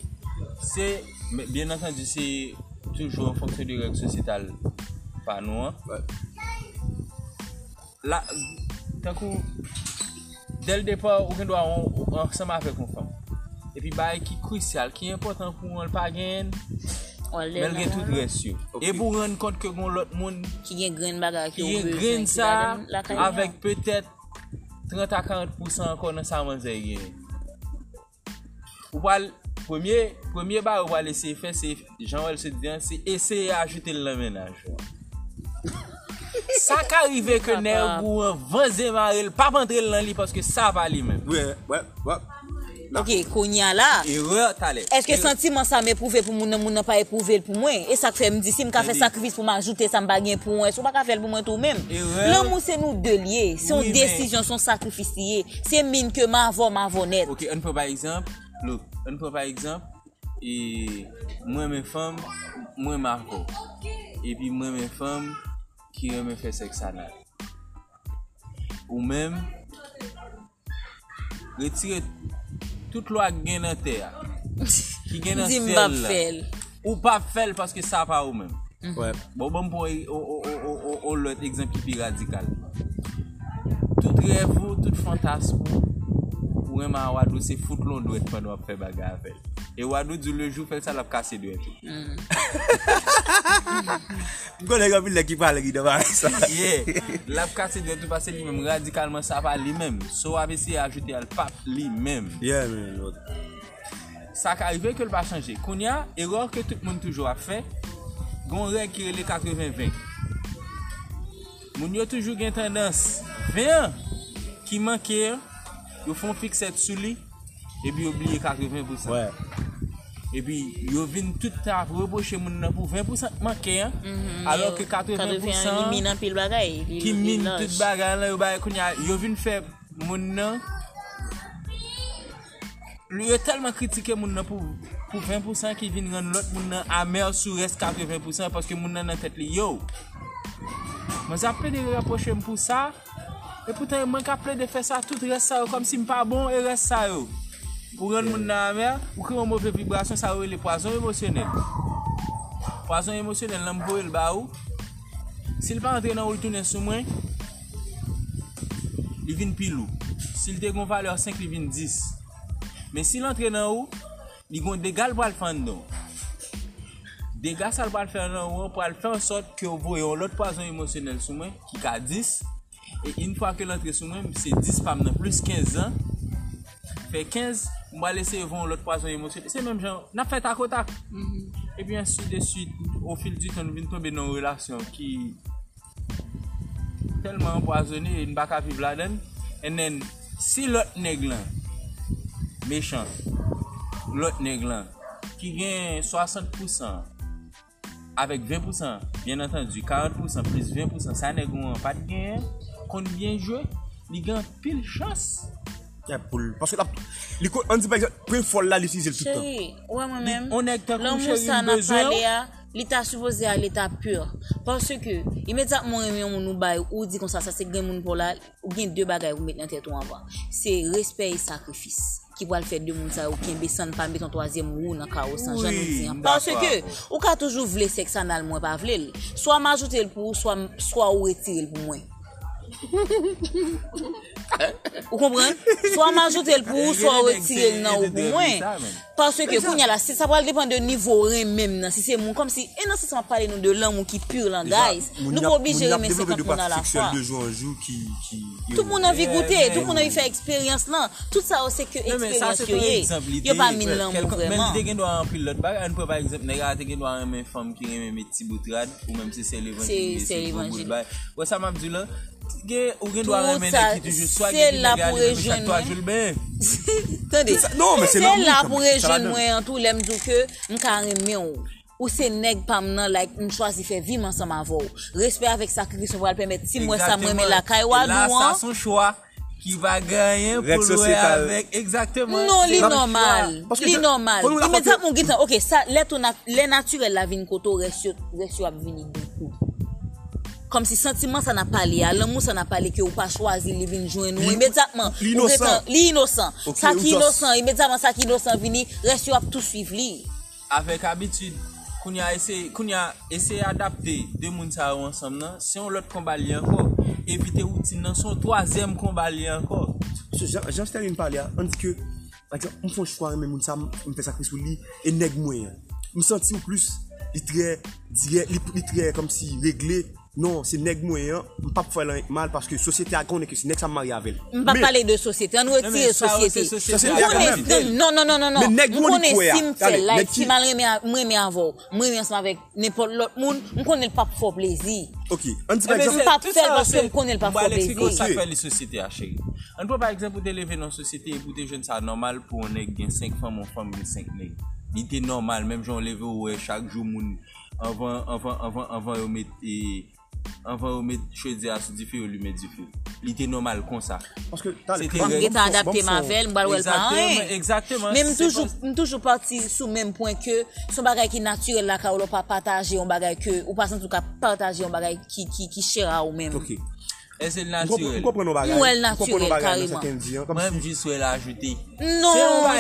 c'est bien entendu c'est toujours en fonction des règles sociétales pas nous là tant que dès le départ on doit ensemble avec une femme et puis bail qui crucial qui important pour on pas gagner malgré tout reste et pour rendre compte que gon l'autre monde qui gagne grain bagarre qui gagne ça avec peut-être trente à quarante pour cent encore dans sa manger ou pas premier premier bar on va laisser faire c'est Jean-Louis se dit c'est essayer ajouter le ménage ça qu'arriver que nerf ou vingt marel pas rentrer dans lui parce que ça va lui même ouais ouais ouais Là. OK, Konya là. Est-ce que sentiment ça m'éprouver pour mon mon n'a pas éprouver pour moi et ça fait me dit si me ca faire sacrifice pour m'ajouter ça me pas gain pour moi, ça pas ca faire pour moi tout même. L'amour c'est nous deux liés, c'est une décision son sacrifice, c'est mine que ma voix ma vonnette. OK, on prend par exemple, look, on prend par exemple et moi mes femmes, moi Marco. Et puis moi mes femmes qui aiment faire sexe anal. Ou même retirer toute loi gagne en terre qui gagne en ciel ou pas faire parce que ça pas ou même mm-hmm. ouais bon bon pour l'autre exemple qui est radical tout rêve tout fantasme pour un Wadou c'est foutre l'on doit pendant faire bagarre avec et Wadou du le jour fait ça l'a casser doit go les gars qui parle qui devant ça yeah l'a casser doit tout passer lui même radicalement ça pas lui même so essayer ajouter al pape lui même yeah man ça qu'arrive que le pas changer konya erreur que tout le monde toujours a fait gon règle qui les quatre-vingts vingt moun yo toujours gain tendance vingt qui manquer yo font fixette sur lui et puis oublier quatre-vingts pour cent ouais et puis yo vinn tout ta reprocher moun nan pour vingt pour cent manquer mm-hmm. alors que quatre-vingts pour cent mine en pile bagaille qui mine toute bagaille là yo ba konya yo vinn faire moun nan lui est tellement critiqué moun nan pour pour vingt pour cent qui vinn rendre l'autre moun nan amer sur reste quatre-vingts pour cent parce que moun nan en tête li yo moi ça peut de reprocher pour ça et pourtant moi capable de faire ça tout reste ça comme si me pas bon et reste ça yo Pour rendre mon âme, pour créer une mauvaise vibration, ça aurait les poisons émotionnels. Poison émotionnel, l'embout et le baou. S'il pas entrer dans le tournoi sous moi, il vient pilou. S'il te gon valeur cinq, il vient dix. Mais s'il entre dans où, il gon dégâts pour le faire dedans. Dégâts ça pour le faire dedans, pour le faire en sorte que vous voyez l'autre poison émotionnel sous moi qui a dix. Et une fois que l'entrée sous moi, c'est dix femmes dans plus quinze ans. Fait quinze, on va laisser voir l'autre poison émotionnel. C'est même genre, on a fait tac au tac. Et puis ensuite de suite, au fil du temps, nous venons tomber dans une relation qui est tellement empoisonnée et nous ne pouvons pas vivre là-dedans. Et then, si l'autre nègre méchant, l'autre nègre qui gagne soixante pour cent avec vingt pour cent, bien entendu, quarante pour cent plus vingt pour cent, ça nègre n'a pas de gain, qu'on bien joué, il gagne pile chance. Yeah, parce que la, les, on dit par exemple, prends folle là, l'utilise tout le temps. Chérie, ouais, moi-même, l'amour ça n'a pas l'air, l'état supposé à l'état pur. Parce que, immédiatement, on nous baille, ou dit comme ça, ça c'est gain moun pour là, ou bien deux bagailles, vous mettez dans tête ou en bas. C'est respect et sacrifice. Qui va le faire de moun ça, ou qui ne pas mettre en troisième ou dans le chaos, sans jamais dire. Parce que, ou qu'a toujours voulu sexe anal, moi pas voulu. Soit m'ajouter le pour, soit, soit ou retirer le pour moi. Vous comprenez? Soit m'ajouter le pour, soit retirer le non pour moi. Parce que, kounya là, ça va dépendre du niveau même. Si c'est mon, comme si, et non, si ça m'a parlé de l'amour qui pure langage, nous pas obligés de remettre cinquante à la fois. Tout le monde a envie de goûter, tout le monde a envie de faire expérience là. Tout ça, c'est que expérience. Il n'y a pas mis l'amour vraiment. Même si tu as un pilote, par exemple, tu as une femme qui aime mes petits boutrades, ou même si c'est l'évangile. C'est l'évangile. Ça m'a dit là. C'est là pour rejoindre. C'est là pour rejoindre moi en tout les me dire que m'carrément ou c'est nèg pas m'nan like on choisit faire vivre ensemble avec respect avec sacrifice pour permettre si moi ça moi mais la caïwa nous là ça son choix qui va gagner pour jouer avec exactement non c'est normal c'est normal immédiatement on dit OK ça les naturel la vinn koto reste reste à venir beaucoup. Comme si sentiment ça n'a pas lié, l'amour ça n'a pas lié, que ou pas choisi, il vient jouer nous immédiatement. L'innocent. L'innocent. Okay, ça qui innocent, immédiatement ça qui innocent vini, reste à tout suivre lui. Avec habitude, qu'on a essayé, qu'on a essayé d'adapter deux mondes ça ensemble, si on l'autre combat lié encore, éviter outil dans son troisième combat lié encore. Jean Sterling parle là, on dit que, par exemple, on fait choix mais mondes ça, on fait sacrifice pour lui et nèg moyen. Me sentir plus, il très direct, il très comme si réglé. Non, c'est nèg moyen, on pas faire mal parce que société a connu que c'est nèg ça marié avec. On pas parler de société, on retire société. Non non non non non. On connaît sim fait live, si mal remet remet avant, remet ensemble avec n'importe l'autre monde, on connaît le pas pour plaisir. OK, on dit par exemple pas faire parce qu'on connaît le pas pour plaisir. On va expliquer ça fait les sociétés à chérie. On peut par exemple pour élever dans société et pour des jeunes ça normal pour un nèg gain cinq femmes, on femme gain cinq nèg. Il était normal même j'en lever ouais chaque jour moun avant avant avant avant on met avant on met cheveux à se diffuser lui met diffuser il était normal comme ça parce que c'était adapté Marvel Marvel exactement même toujours toujours parti sous même point que son bagage qui naturel là qu'on pas partager on bagage que ou pas en tout cas partager on bagage qui qui qui cher ou même OK et c'est naturel ou elle naturel carrément même juste elle a ajouté non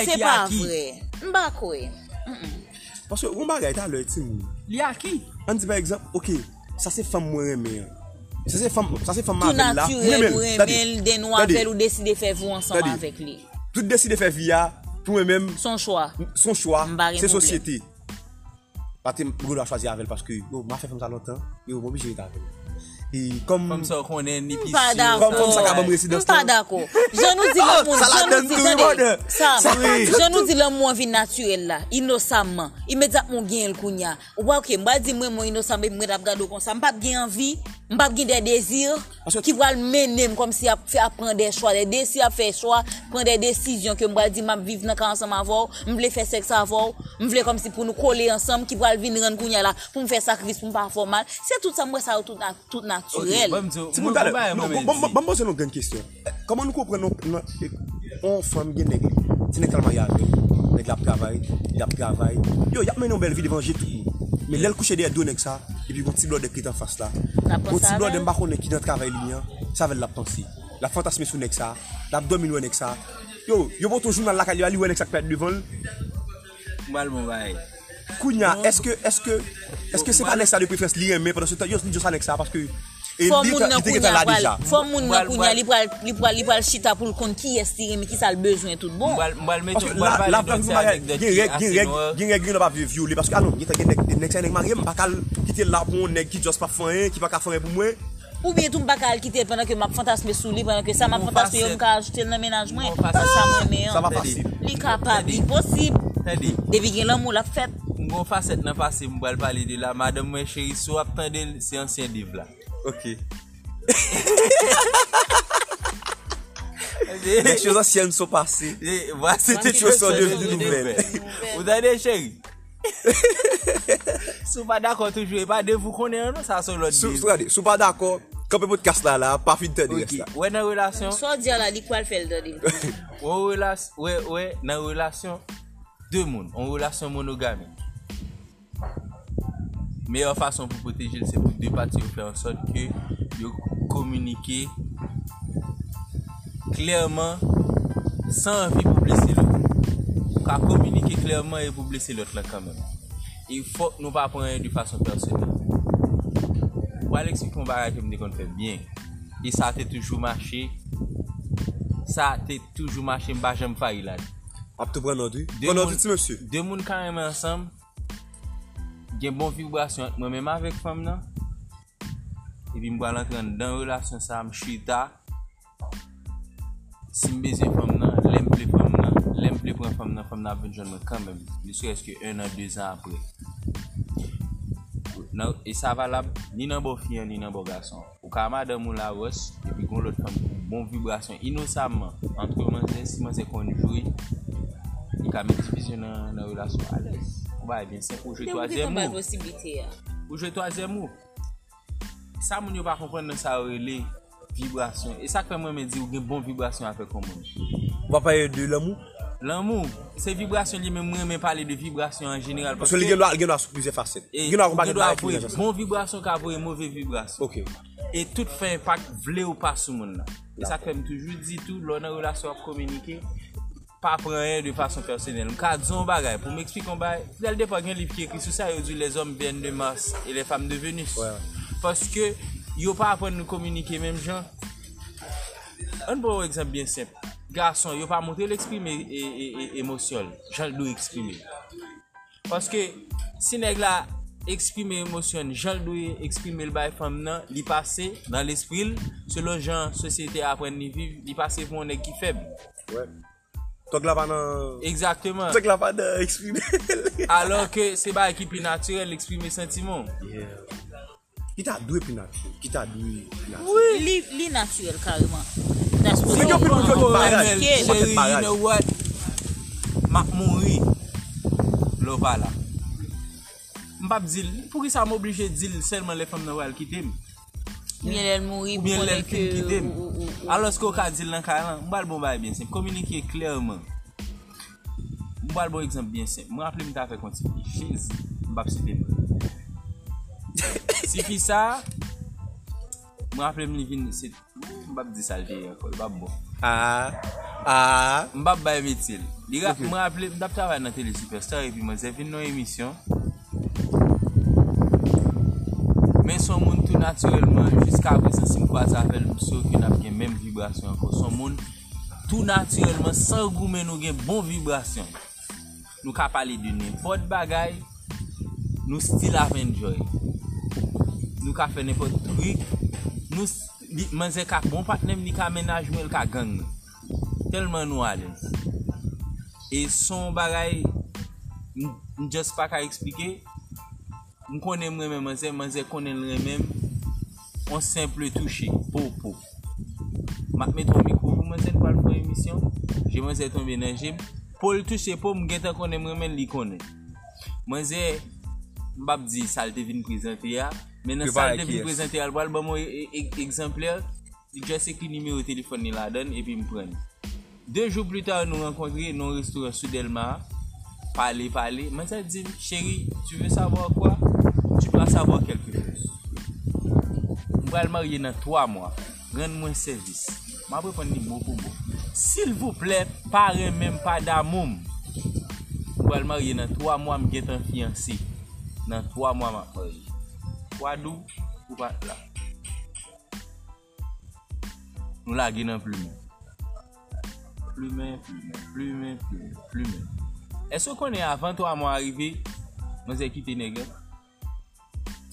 c'est pas vrai m'ba quoi parce que on bagage ta le team il y a qui on dit par exemple OK ça c'est femme moi aimer ça c'est femme ça c'est femme avec là mais des noirs elle ou décider faire vous ensemble avec lui tout décider faire via pour même son choix son choix c'est société pas te doit choisir avec parce que yo m'a fait comme ça longtemps yo obligé avec et comme comme ça qu'on est ni piscine comme comme ça qu'on résidence pas d'accord je nous dis le monde je nous dis le monde vie naturelle là innocemment immédiatement gagne le kounya ou pas OK m'a dit moi moi innocemment moi t'a regarder comme ça m'pas gagne envie m'pas gagne des désirs qui va mener comme si a faire prendre des choix des désirs à faire choix prendre des décisions que m'pas dit m'a vivre dans ensemble avant m'vle faire sexe avant m'vle comme si pour nous coller ensemble qui va venir rendre kounya là pour me faire sacrifice pour me pas formal c'est tout ça moi ça tout tout naturel. Bon, bon, c'est une grande question. Comment nous comprenons on femme bien négligée, c'est n'est qu'elle mariage, avec la travail, la travail. Yo, y a même une belle vie d'évangile tout. Mais l'elle couche des deux nèg ça, et puis mon petit blonde qui est en face là, mon petit blonde m'barre qui dans travail lignant, ça va la penser, la fantasme sur nèg ça, l'abdomen nèg ça. yo, yo vont toujours dans la calle, aller où elle s'appelle devant. Mal mon bail. Kounya, est-ce que est-ce que est-ce que c'est pas Alexa de préférence lire mais pendant ce temps, yo dis juste Alexa parce que et il était là déjà. Faut moun nan Kounya, il pral il pral il pral chita pour le compte qui est tiré mais qui ça le besoin tout bon. Mal mettre mal la femme mariage, il règle il règle il règle pas violer parce que ah non, il était next next marié, pas qu'à quitter là pour nèg qui juste pas faire, qui pas qu'à faire pour moi. Ou bien tout le bacal quitter pendant que m'a fantasme sous lui pendant que ça m'a fantasme on ca ajouter dans ménage moi ça ça mais ça va passer li capable impossible attendez depuis que l'amour l'a fait mon facette dans passé me va parler de la madame moi chérie sou attendez c'est ancien livre là OK les choses anciennes sont passées voilà c'était chose sont devenues nouvelles vous allez chérie sou pas d'accord toujours pas de vous connaître non ça sont l'autre sou pas d'accord quand podcast là là pas finir de rester ouais dans relation soit dire là li quoi faire dans ouais ouais ouais dans relation deux monde en relation monogamie meilleure façon pour protéger c'est pour deux parties faire en sorte que yo communiquer clairement sans envie pour blesser l'autre qu'a communiquer clairement et pour blesser l'autre là quand même il faut que nous pas prendre de façon personnelle. Pour Alexis qu'on barrage me dit qu'on fait bien et ça a toujours marché. Ça a toujours marché, m'pas jamais failli là. On te prend deux. On dit monsieur. Deux monde carrément ensemble. J'ai bon vibration moi même avec femme là. Et puis me va rentrer dans relation ça me chita. Si me baiser femme là, l'aime plus femme là, l'aime plus prendre femme là, femme là veut joindre quand même. Jusqu'à ce que un an deux ans après. Non, et ça valable ni dans bon fille ni dans bon garçon. Ou quand madame ou la rosse et puis l'autre femme bon vibration innocemment entre moi et si moi c'est conjoint il ca mettre division dans la relation à l'aise. On va bien c'est pour jouer troisième mot. Pour jouer troisième mot. Ça mon yo pas comprendre dans ça relé vibration et ça que moi me dit ou gen bon vibration avec comment. On va parler de l'amour. L'amour, c'est vibration lui-même, moi même parler de vibration en général parce que il y a il y a plusieurs facettes. Il y a une bonne vibration qu'a pour mauvaise vibration. OK. Et toute fait impact vle ou pas sous monde là. Et ça comme toujours dit tout, l'on en relation à communiquer pas prendre de façon personnelle. On ca dire un bagage pour m'expliquer un bagage. Dès départ un livre qui écrit sur ça, il dit les hommes viennent de Mars et les femmes de Vénus. Ouais. Parce que yo pas apprendre nous communiquer même gens. Un bon exemple bien simple. Garçon, yo pas montrer l'exprimer émotion. Jean-Louis exprimer. Parce que si nèg la exprimer émotion, Jean-Louis exprimer le bail femme nan, li passé dans l'esprit selon gens société apprendre ni vivre, li passé pour un nèg qui faible. Ouais. Donc là pas dans exactement. Donc là pas d'exprimer. Alors que c'est bail qui plus naturel exprimer sentiment. Yeah. Qui t'a doué plus naturel, qui t'a doué naturel. Oui, li li naturel carrément. C'est que pour nous qui parlent, c'est pareil. You know what? M'a mouri. Lo voilà. M'pa dire pour qui ça m'obligé dire seulement les femmes n'ont quitté. Bien elle mouri pour elle quitté. Alors ce qu'on a dit dans carrément, m'ba bon bail bien simple, communiquer clairement. M'ba bon exemple bien simple. Moi rappelé m'ta fait continuer. Cheese, m'pa citer. Si fi ça, moi rappelé me vinn c'est m'bap di salver encore pas bon ah ah m'bap bail métil li me rappeler m'dap travailler dans télé superstar et puis moi c'est vinn dans émission mais son monde tout naturellement jusqu'à présent si me croise ça fait sûr que n'a pas même vibration encore son monde tout naturellement sans goumer nous gain bon vibration nous ca parler de n'importe bagaille nous still have enjoy nous ca faire n'importe truc nous manze ka bon partenaire ni ka ménage ou ka gang tellement nous à l'aise et son bagay just pas ka expliquer on connaît moi même manze manze connaît même on simple toucher popo m'a mettre au micro pour manze pour faire émission je manze tomber dans gym pour le toucher pour me gètan connaît moi même li connaît manze m'bap di ça le devine présenter a mais dans ça de vous présenter al bal bon exemplaire juste écrit numéro téléphone ni Ladan et puis me prendre deux jours plus tard nous rencontrer dans restaurant Soudelma parler parler mais ça dit chérie tu veux savoir quoi tu dois savoir quelque chose on va le marier dans trois mois rendre moi service m'a prendre ni bon pour bon s'il vous plaît, parlez même pas d'amour. Pour le marier dans trois mois, je suis un fiancé. Dans trois mois, je suis trois doux, ou pas là. Nous la guinons plume. Plume, plume, plume, plume, plume. Est-ce qu'on est avant trois mois arrivé, nous avons quitté Nègre?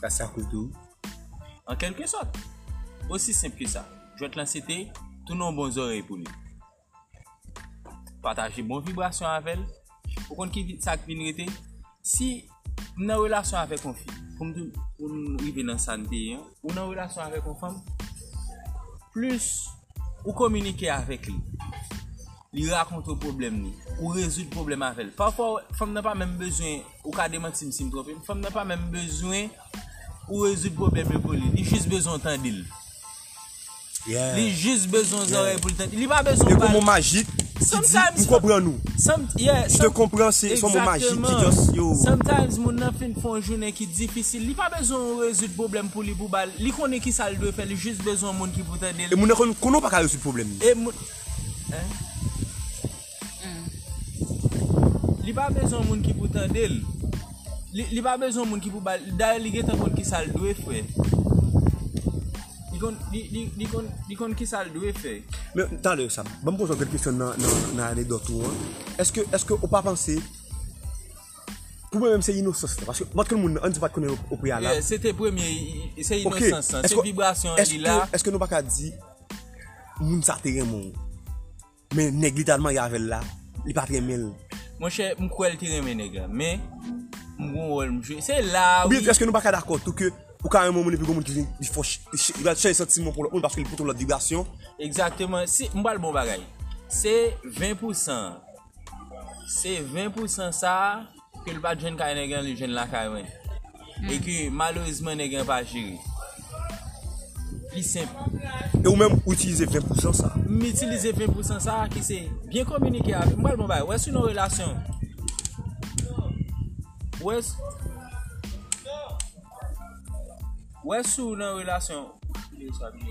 Ça, ça coûte tout. En quelque sorte. Aussi simple que ça. Je vais te lancer tous nos bons oreilles pour lui. Partager bonne vibration avec elle. Pour qu'on quitte ça qui vient de si on a une relation avec une fille, comme on arrive dans la santé, on a une relation avec une femme, plus ou communiquer avec lui, lui raconter le problème, ou résoudre le problème avec elle. Parfois, la femme n'a pas même besoin, au cas de mentir, si je me trompe, la femme n'a pas même besoin ou résoudre le problème pour lui, il a juste besoin d'entendre. Yeah. Il a juste besoin d'oreilles yeah. pour le temps. Il n'a pas besoin de parler. C'est comme magique. Sometimes. Comprends nous. Je te comprends, c'est son mot magique. Sometimes, mon enfant fait une journée qui est difficile. Il n'a pas besoin de résoudre le problème pour lui. Il connaît qui ça doit faire. Il a juste besoin de monde qui peut t'aider. Et mon enfant ne connaît pas résoudre le problème. Et mon. Il n'a pas besoin de monde qui peut t'aider. Il n'a pas besoin de monde qui peut t'aider. D'ailleurs, il n'a pas besoin de monde qui ça doit faire. Dis qu'on qui ça doit faire. Mais attendez ça. Je me pose une question dans l'anecdote. Est-ce que est-ce que on pas penser pour moi même c'est innocence parce que tout le monde on ne sait pas connaître au préalable. C'était premier c'est innocence, c'est vibration là. Est-ce que nous pas dire nous ça terrain mon mais négligemment il y avait là, il pas très mal. Mon cher, je crois le terrain mais nègre mais mon c'est là oui. Est-ce que nous pas d'accord tout que ou carrément mon époux comme qui il va chercher sentiment pour l'autre parce qu'il pour la vibration exactement si on va le bon bagage c'est vingt pour cent c'est vingt pour cent ça que le pas jeune quand les jeunes là carrément et que malheureusement les gens pas gérer plus simple et ou même utiliser vingt pour cent ça utiliser vingt pour cent ça qui c'est bien communiquer avec moi le bon bagage ouais sur nos relations ouais ouais, sous une relation, il soit bien.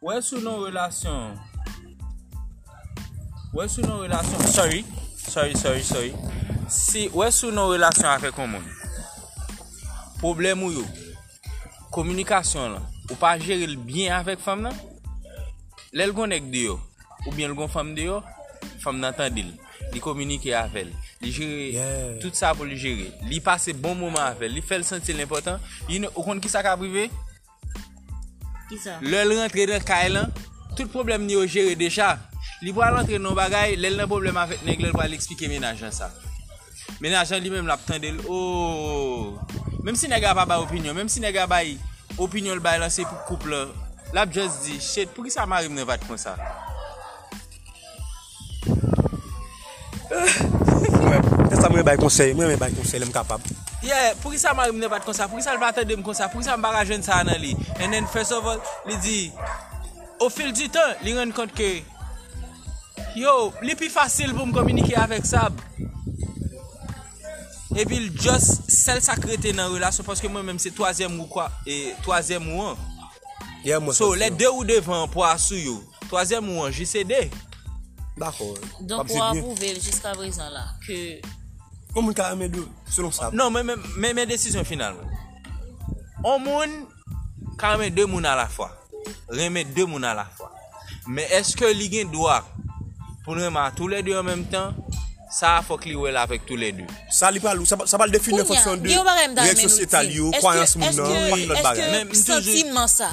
Ouais, sous une relation. Ouais, sous une relation. Sorry, sorry, sorry, sorry. Si, ouais, sous une relation avec un monde. Problème ou yo. Communication là. Ou pas gérer le bien avec femme là. L'elle connecte de yo. Ou bien le gon femme de yo. Femme n'entend d'il. Il communique avec elle. Il gérer yeah. tout ça pour le gérer. Il passe bon moment avec, il fait le sentir l'important. Il ne compte qui ça qu'a privé. Qui ça? Le rentrer dans Kailan, tout problème ni au gérer déjà. Il va rentrer dans bagaille, il a un problème avec nèg, il va l'expliquer ménageant ça. Ménageant lui-même l'a tendé oh. Même si nèg a pas ba opinion, même si nèg a ba opinion le balancer pour couple, l'a juste dit "Shit, pour qui ça m'arrive ne va comme ça?" Ça me bail conseil, moi me bail conseil, suis capable. Yeah, pour qui ça m'arrive ne pas comme ça, pour qui ça va attendre comme ça, pour qui ça me barrage ça dans lui. And then first of all, il dit au fil du temps, il rend compte que yo, il est plus facile pour me communiquer avec Sab. Et puis il just celle sacrété dans relation parce que moi même c'est troisième ou quoi et troisième ou un. Yeah, moi. So les deux ou devant pour assurer. Troisième ou un, J C D. D'accord. Donc on a prouvé jusqu'à présent là que comment on a mis deux selon ça. Non, mais mais mes décisions finales. On moun quand même deux moun à la fois. Remettre deux moun à la fois. Mais est-ce que li gen droit pour remettre tous les deux en même temps? Ça faut qu'il ouais avec tous les deux. Ça li parle ça ça parle définir fonction de réaction sociétale, croyance moun non, pas l'autre même sentiment ça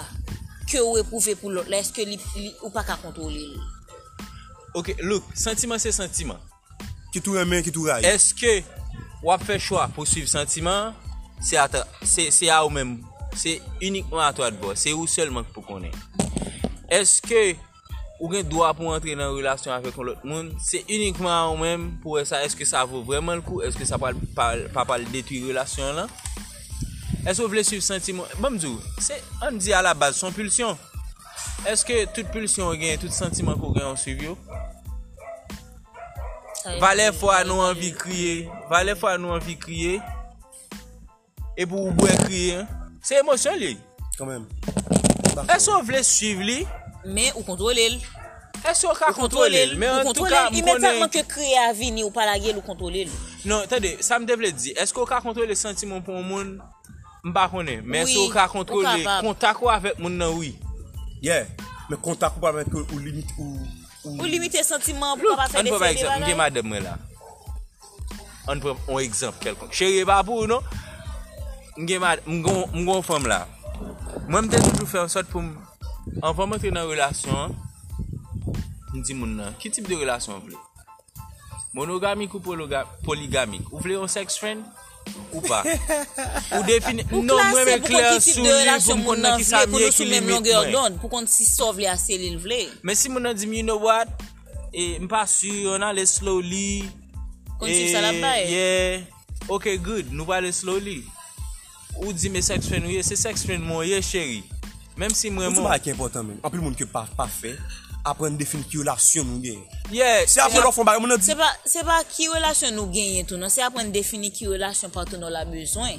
que ou éprouver pour l'autre, est-ce que ou pas qu'à contrôler? Ok, look, sentiment c'est sentiment. Qui tout aime, qui tout raille. Est-ce que vous avez fait choix pour suivre sentiment? C'est à, c'est, c'est à vous-même. C'est uniquement à toi de voir. C'est vous seulement pour connaître. Est-ce que vous avez droit pour entrer dans une relation avec l'autre monde? C'est uniquement à vous-même pour ça. Est-ce que ça vaut vraiment le coup? Est-ce que ça ne va pas, pas détruire la relation là? Est-ce que vous voulez suivre sentiment? Bon, c'est, on dit à la base, son pulsion. Est-ce que toute pulsion gagne, tout sentiment qu'on gagne, on suivi? Valais fois nous envie crier, valais fois nous envie crier, et pour vous crier, c'est émotionnel. Quand même. Est-ce qu'on veut suivre lui? Mais on contrôle. Est-ce qu'on contrôle? Mais en tout cas, immédiatement que créer à venir ou pas la gueule, on contrôle. Non, attendez, ça me devait dire. Est-ce qu'on contrôle les sentiments pour le monde? Je ne sais pas. Mais est-ce qu'on contrôle le contact avec le monde? Oui. Yeah. Mais contact avec le limite ou. Ou limiter les sentiments pour ne pas faire des choses. On ne peut pas exemple. Madame là. On prend un exemple quelconque. Chérie, pas pour non? M'gon femme là. Moi, je vais toujours faire en sorte pour avant m'entrer dans une relation. Je dis, quel type de relation vous voulez? Monogamique ou polygamique? Vous voulez un sex friend ou pas? Ou définir. Non, moi, mais clair, sous relation, mon nom, c'est pour nous sous même longueur d'onde. Pour qu'on s'y sauve les assez l'élevés. Mais si mon dit, you know what? Et je pas sûr, on allait slowly. Qu'on suit ça là-bas? Yeah. Ok, good, nous allons slowly. Ou dit mes sex friends, c'est sex friend moi, chérie. Même si moi moi c'est pas important même. En plus monde que pas pas fait après une définir qui relation nous gagne. Yeah, c'est après leur fond ba mon dit. C'est pas c'est pas qui relation nous gagne tout non, c'est après une définir qui relation partenaire la besoin.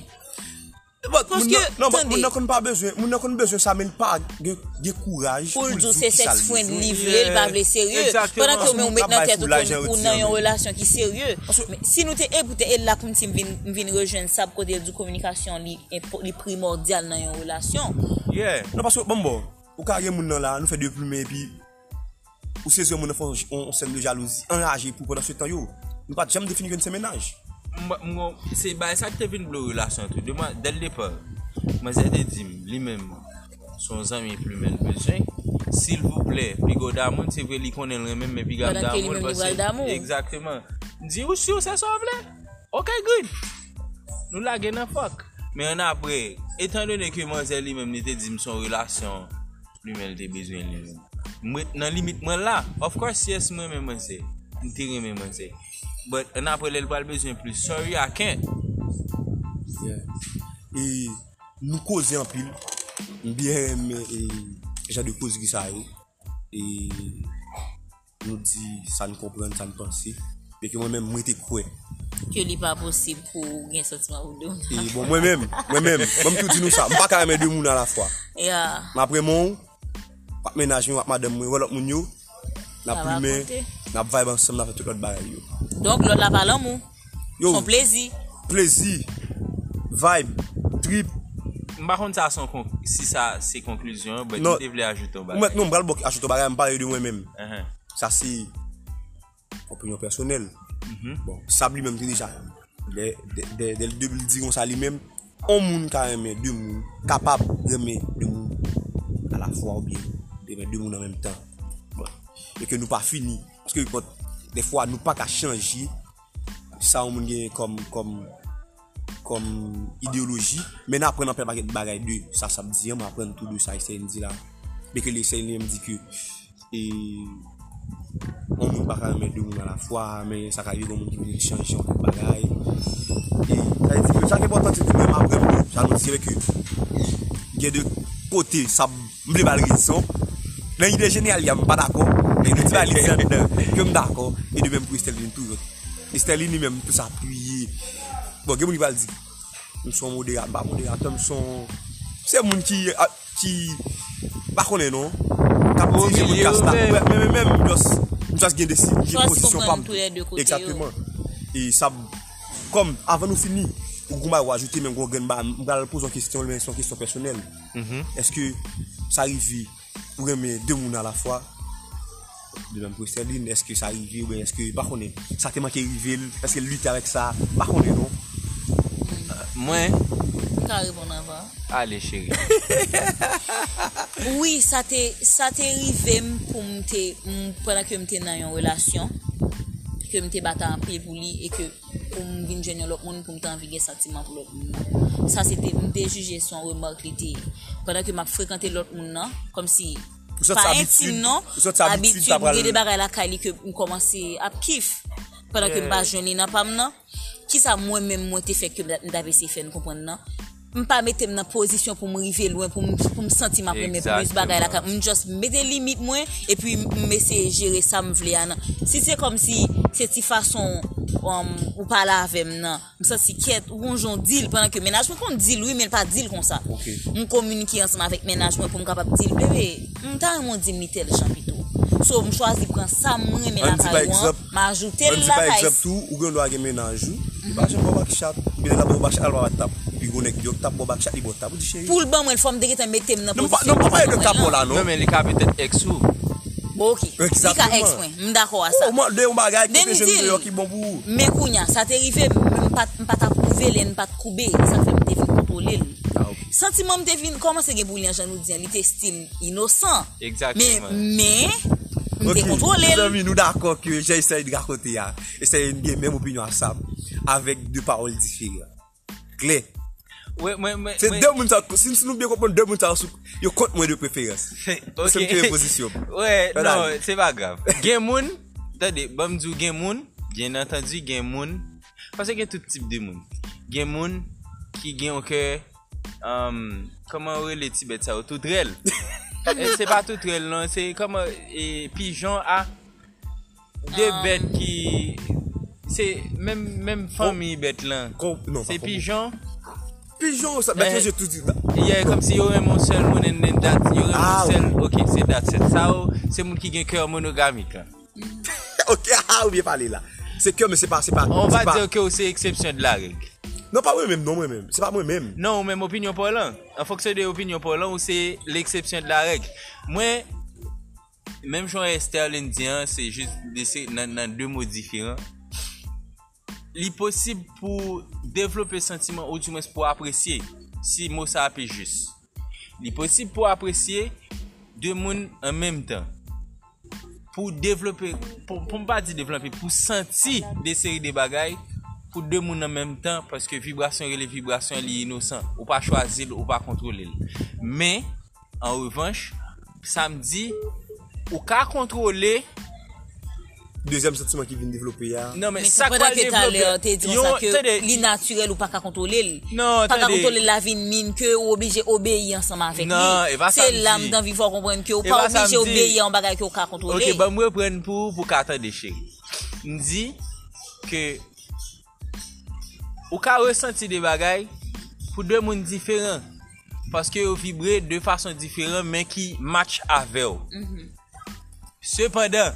Parce que non, mon n'a qu'on pas besoin, mon n'a qu'on besoin ça mène pas de courage pour dire c'est sex friend livré, il pas sérieux. Pendant que on met dans tête pour dans une relation qui sérieux. Mais si nous t'es écouter et la continue venir rejoindre ça côté du communication li primordial dans une relation. Yeah. Non parce que bon bon, ou carré mon là, nous fait deux plumes et puis ou c'est mon on sème de jalousie, enragé pour pendant ce temps yo. Nous pas jamais définir une ménage. C'est ça que tu as vu une relation. Dès le départ, je vous ai dit, lui-même, son ami plus mal besoin. S'il vous plaît, Pigo Damon, c'est vrai qu'il connaît le même, mais Pigo Damon. Exactement. Dis où si ça sauve là? Ok, good. Nous la gagnons fuck. Mais en après, étant donné que Mademoiselle lui-même était dit son relation, lui-même était besoin lui-même. Dans limite, moi là, of course, yes, moi-même, c'est. Je suis même c'est. But on a parlé de besoin plus. Sorry, I can't. Yeah. Et nous causer en pile. Bien, mais j'ai de cause qui ça et nous dit ça ne comprend, ça ne pense. Et que moi-même, moi t'ai cru. Que n'est pas possible pour gagner sentiment ou deux. Et bon, moi-même, moi-même, même tout dit nous ça. Pas quand même deux monde à la fois. Yeah. Après mon, pas ménager madame, moi voilà mon yo. La plume, la vibe ensemble, la fait tout l'autre bagaille yo. Donc l'autre la parle amour. Son plaisir. Plaisir. Vibe. Trip. Par contre ça son si ça c'est conclusion, ben tu devrais ajouter au bagage. Maintenant on va le ajouter au bagage, on parle de moi-même. Ça c'est opinion personnelle. Bon, ça lui-même déjà dès dès dès le deux mille dix on ça lui-même on monde carrément deux monde capable d'aimer deux monde à la fois ou bien d'aimer deux monde en même temps. Et que nous pas fini parce que des fois nous pas qu'à changer ça on gagne comme comme comme idéologie mais nous apprenons plein de bagages de ça ça me dit on apprend tout de ça c'est dit là mais que les seigneurs me dit que et on ne pas mettre deux monde à la fois mais ça arrive comme on qui changer en bagages et ça dit que ça qui est important c'est même après ça nous dit que il y a de côté ça me balise dans l'idée géniale, il n'y a pas d'accord, mais il y a des d'accord, et de même pour Sterling toujours. Sterling lui-même peut s'appuyer. Bon, qu'est-ce qu'on dit? Nous sommes modérateurs, pas modérateurs, nous sommes. C'est des gens qui. qui. Pas connaît, non? Capot, c'est des gens qui. Même, même, nous sommes des positions femmes. Exactement. Et ça, comme avant nous finir, nous allons ajouter, même quand nous allons poser une question, mais c'est une question personnelle. Est-ce que ça arrive? Pour aimer deux mouns à la fois, de même pour Sterling, est-ce que ça arrive ou est-ce que, par contre, ça te manque arrivé, est-ce qu'elle lutte avec ça, par contre, non? Euh, moi, ça arrive en avant. Allez, chérie. Oui, ça t'est arrivé pour me pendant que je suis dans une relation, que je suis battu en pile pour lui et que je suis venu à l'autre monde pour me faire des sentiments pour l'autre monde. Ça, c'était me juger sans remarque. Pendant que m'a fréquenté l'autre monde comme si pas intime non habitude des débarras la cali que commencer à kiff pendant que m'a joindre nan pam nan qui ça moi même moi t'ai fait que m'avait se faire comprendre non m'pas mettre dans position pour m'arriver loin pour pour me sentir m'a premier plus bagarre la cali juste mettre limite moi et puis m'essayer gérer ça me vle non si c'est comme si c'est une façon ou pas là avec maintenant me senti quête ou on deal pendant que ménage pour qu'on deal oui mais pas deal comme ça on communiquer ensemble avec ménage pour me capable deal bébé on t'a mon dignité le champito so me choisir prendre ça moi ménage m'ajouter la par exemple tout ou on doit ménage parce que pas chat mais là pas chat pas tap puis on est job tap pas chat bon tap pour le bon moi forme de temps mettre dans non pas de tap là non mais les cas peut-être exou. OK. Exactement. Je suis d'accord avec ça. Moi, deux bagages que je veux qui bon pour. Mais Kounya, ça t'arrive même pas pas t'approuver, les pas t'couber, ça fait me devine contrôler. Sentiment me devine comment c'est que Boulien Jean nous dit, il était style innocent. Exactement. Mais mais me contrôler. Nous sommes d'accord que j'essaie de raconter là. Essayer une même opinion à ça avec deux paroles différentes. Clé. Oui, oui, oui. C'est deux personnes, si nous bien comprenons deux personnes, ils comptent moins de préférence. Ok. C'est une position. Ouais, non, c'est pas grave. Gamoun, attendez, bon, je dis Gamoun, bien entendu, Gamoun, parce qu'il y a tout type de monde. Gamoun qui gagne, ok, um, comment est le Tibet, ça, tout réel. C'est pas tout réel, non, c'est comme, et pigeon à deux um. bêtes qui, c'est même, même famille oh. bête là. Non, c'est pigeon. Pigeon, ça, mais je tout dis là. Il y a comme si y aurait mon seul, mon ennemi date, il y aurait mon seul, ok, c'est date, c'est ça, c'est mon qui a un cœur monogamique là. Ok, ah, vous bien parler là. C'est que, mais c'est pas, c'est pas. On va dire que c'est exception de la règle. Non, pas moi-même, non, moi-même, c'est pas moi-même. Non, même opinion pour l'un. En fonction de l'opinion pour l'un, c'est l'exception de la règle. Moi, même genre Sterling l'Indien, c'est juste dans deux mots différents. Il est possible pour développer sentiment ou du moins pour apprécier si mot ça est juste. Il est possible pour apprécier deux mondes en même temps. Pour développer, pour ne pas dire développer, pour sentir des séries de bagailles pour deux mondes en même temps parce que vibration et les vibrations sont innocentes. Ou pas choisir ou pas contrôler. Mais en revanche, samedi, ou qu'à contrôler. Deuxième sentiment qui vient développer là. Non mais, mais ça quoi que t'as t'es dit ça que l'innaturel ou pas qu'à contrôler. Non, pas qu'à contrôler la vie mine que ou obligé obéir ensemble avec lui. C'est l'âme dans vivre comprendre que ou pas obligé obéir en bagage que ou qu'à contrôler. OK, ben moi prendre pour pour qu'attendre chérie. Me dit que ou qu'à ressentir des bagages pour deux mondes différents parce que vous vibrez de façon différente mais qui match avec vous. Mm-hmm. Cependant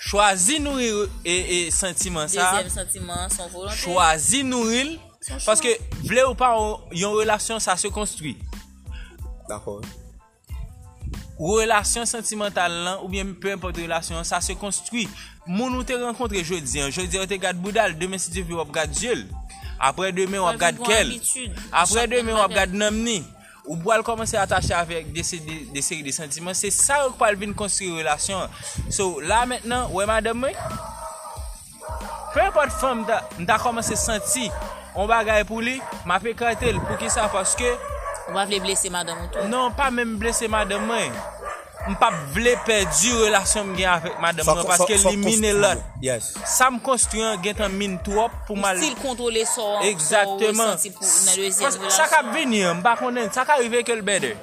choisis nourrir et, et sentiment ça. Deuxième sentiment, son volonté. Choisis nourrir parce que voulez ou pas, une relation ça se construit. D'accord. Relation sentimentale ou bien peu importe relation ça se construit. Mon nous te rencontré jeudi, jeudi on te garde boudal, demain si tu veux on garde Jules. Après demain on garde quel. Après demain on garde Namni. Ou pour commencer à attacher avec des séries de, de, de, de sentiments, c'est ça qu'on parle de construire une relation. So, là maintenant, ouais madame, peu importe femme, on commence à sentir, on va gagner pour lui, ma fait cartel pour qui ça parce que. On va vouloir blesser madame. Non, pas même blesser madame. On pas vouloir perdre une relation avec madame so, parce so, qu'elle so, so mine l'autre. Yes. Ça me construit un gain mine trop pour mal. S'il contrôler son. Exactement. Ça va venir, ça va arriver que le bête.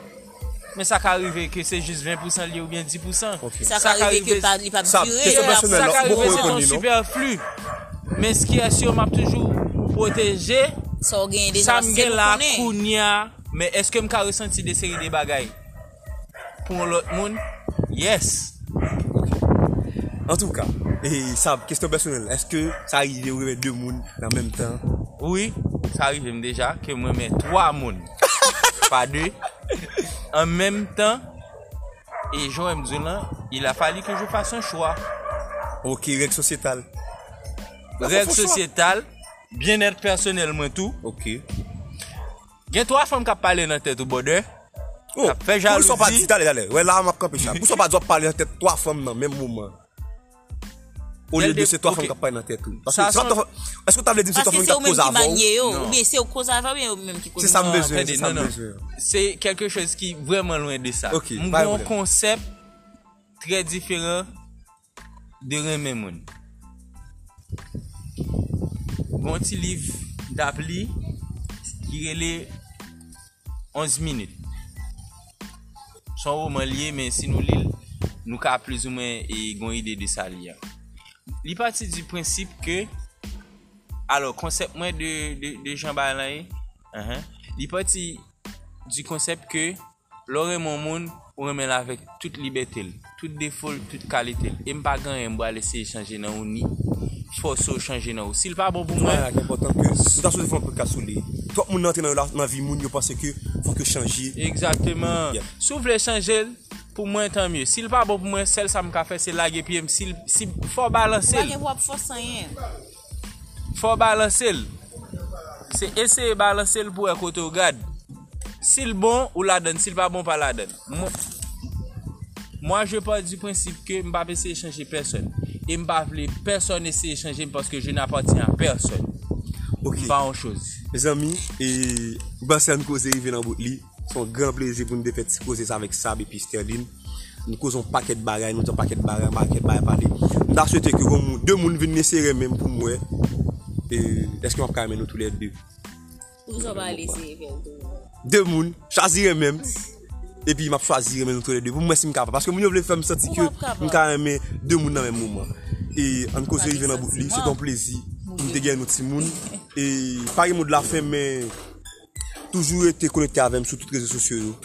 Mais ça va arriver que c'est juste vingt pour cent lié ou bien dix pour cent. Okay. Ça va arriver que pas pas durer. Ça va arriver c'est un superflu. Mais ce qui est sûr, m'a toujours protégé. Ça me gagne la kounia. Mais est-ce que m'ka ressenti des séries de bagailles? Pour l'autre monde, yes. En tout cas, et ça, question personnelle, est-ce que ça arrive de deux mondes en même temps? Oui, ça arrive déjà que moi mets trois mondes, pas deux, en même temps. Et Joël Mdoulan, il a fallu que je fasse un choix. Ok, règle sociétale. Règle sociétale, bien-être personnel, moi tout. Ok. Il y a trois femmes qui parlent dans la tête au bord d'eux. Oh, fait jalousie. Pour ça pas dit d'aller d'aller. Ouais là on m'a campé ça. Pour ça pas doit parler en tête trois femmes dans même moment. Au lieu de ces trois femmes qui parlent en tête tout. Parce que est-ce que tu avais dit ces trois femmes qui causent avant ou bien c'est au cause avant ou même qui cause. C'est ça me besoin. Non non. C'est quelque chose qui est vraiment loin de ça. Un concept très différent de René Moun. Bon petit livre d'appli qui relève onze minutes. Son roman lié, mais si nous lisons, nous avons plus ou moins une idée de ça. il partit du principe que alors concept moins de de, de Jean Balin uh-huh. il partit du concept que l'aurait mon monde on remet avec toute liberté, toute défaut, toute qualité. Et pas grand et moi laisser changer dans ou ni force changer dans ou. S'il pas bon pour moi, c'est important que tout à fait font podcast sur lui. Toi mon entrer dans la vie moun yo pense que faut que changer. Exactement. Si vous voulez changer pour moi tant mieux. S'il pas bon pour moi, celle ça me ca faire c'est laguer puis s'il si faut balancer. Faut balancer. C'est essayer balancer pour un côté regarde. S'il bon ou la donne, s'il pas bon pas la donne. Moi, moi je pars du principe que m'pas essayer changer personne et m'pas veut personne essayer changer parce que je n'appartiens à personne. OK. Pas en chose. Mes amis et bah c'est Ancosi arrivé dans bout li, c'est un grand plaisir pour nous de faire causer ça avec Sable et Sterling. Nous causons paquet de bagages, nous ton paquet de bagages, paquet de bagages parler. Nous souhaiter que deux monde viennent serrer même pour moi. Et est-ce qu'on va amener nous tous les deux? Vous en parlez c'est deux moun choisir même et puis m'a choisir même entre les deux pour moi c'est capable parce que moi je voulais faire me sentir que on ca aimer deux moun dans même moment et en cause je viens dans bout li c'est un plaisir nous te gagner notre petit moun et pas mot de la fin mais toujours être connecté avec nous sur toutes les réseaux sociaux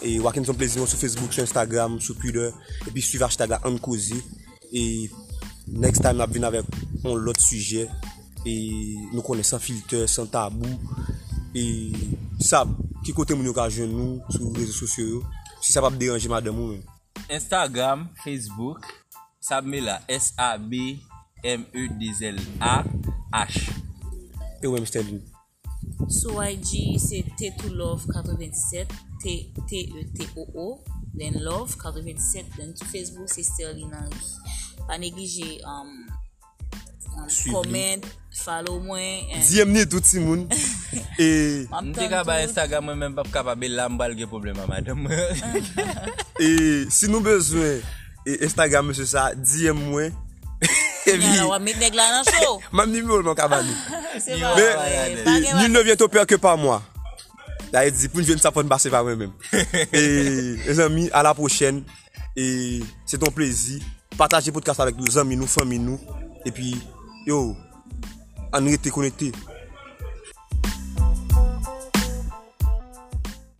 et Wakenson Plaisimond sur Facebook, sur Instagram, sur Twitter et puis suivre hashtag Ancosi et next time on va venir avec un autre sujet et nous connaissons sans filtre, sans tabou et ça qui côté mon gars jeune nous sur les réseaux sociaux si ça va me déranger madame ou Instagram, Facebook, Sable Mela S A B M E D L A H et ouais Sterling. Sur I G c'est T O L O V quatre-vingt-sept T T E T O O then love quatre-vingt-sept then sur Facebook c'est Sterling Henri. Pas négliger um, um, comment follow moi D M tout le monde et m'te ka ba Instagram moi même pas capable là me balgue problème madame et si nous besoin et Instagram monsieur ça D M moi et puis on va mettre nèg là dans show même numéro mon cavalier c'est mais nul ne vient au père que par moi là il dit pour venir ça prendre passer par moi même et les amis à la prochaine et c'est ton plaisir partager podcast avec nos amis nous famille nous et puis yo on est connecté.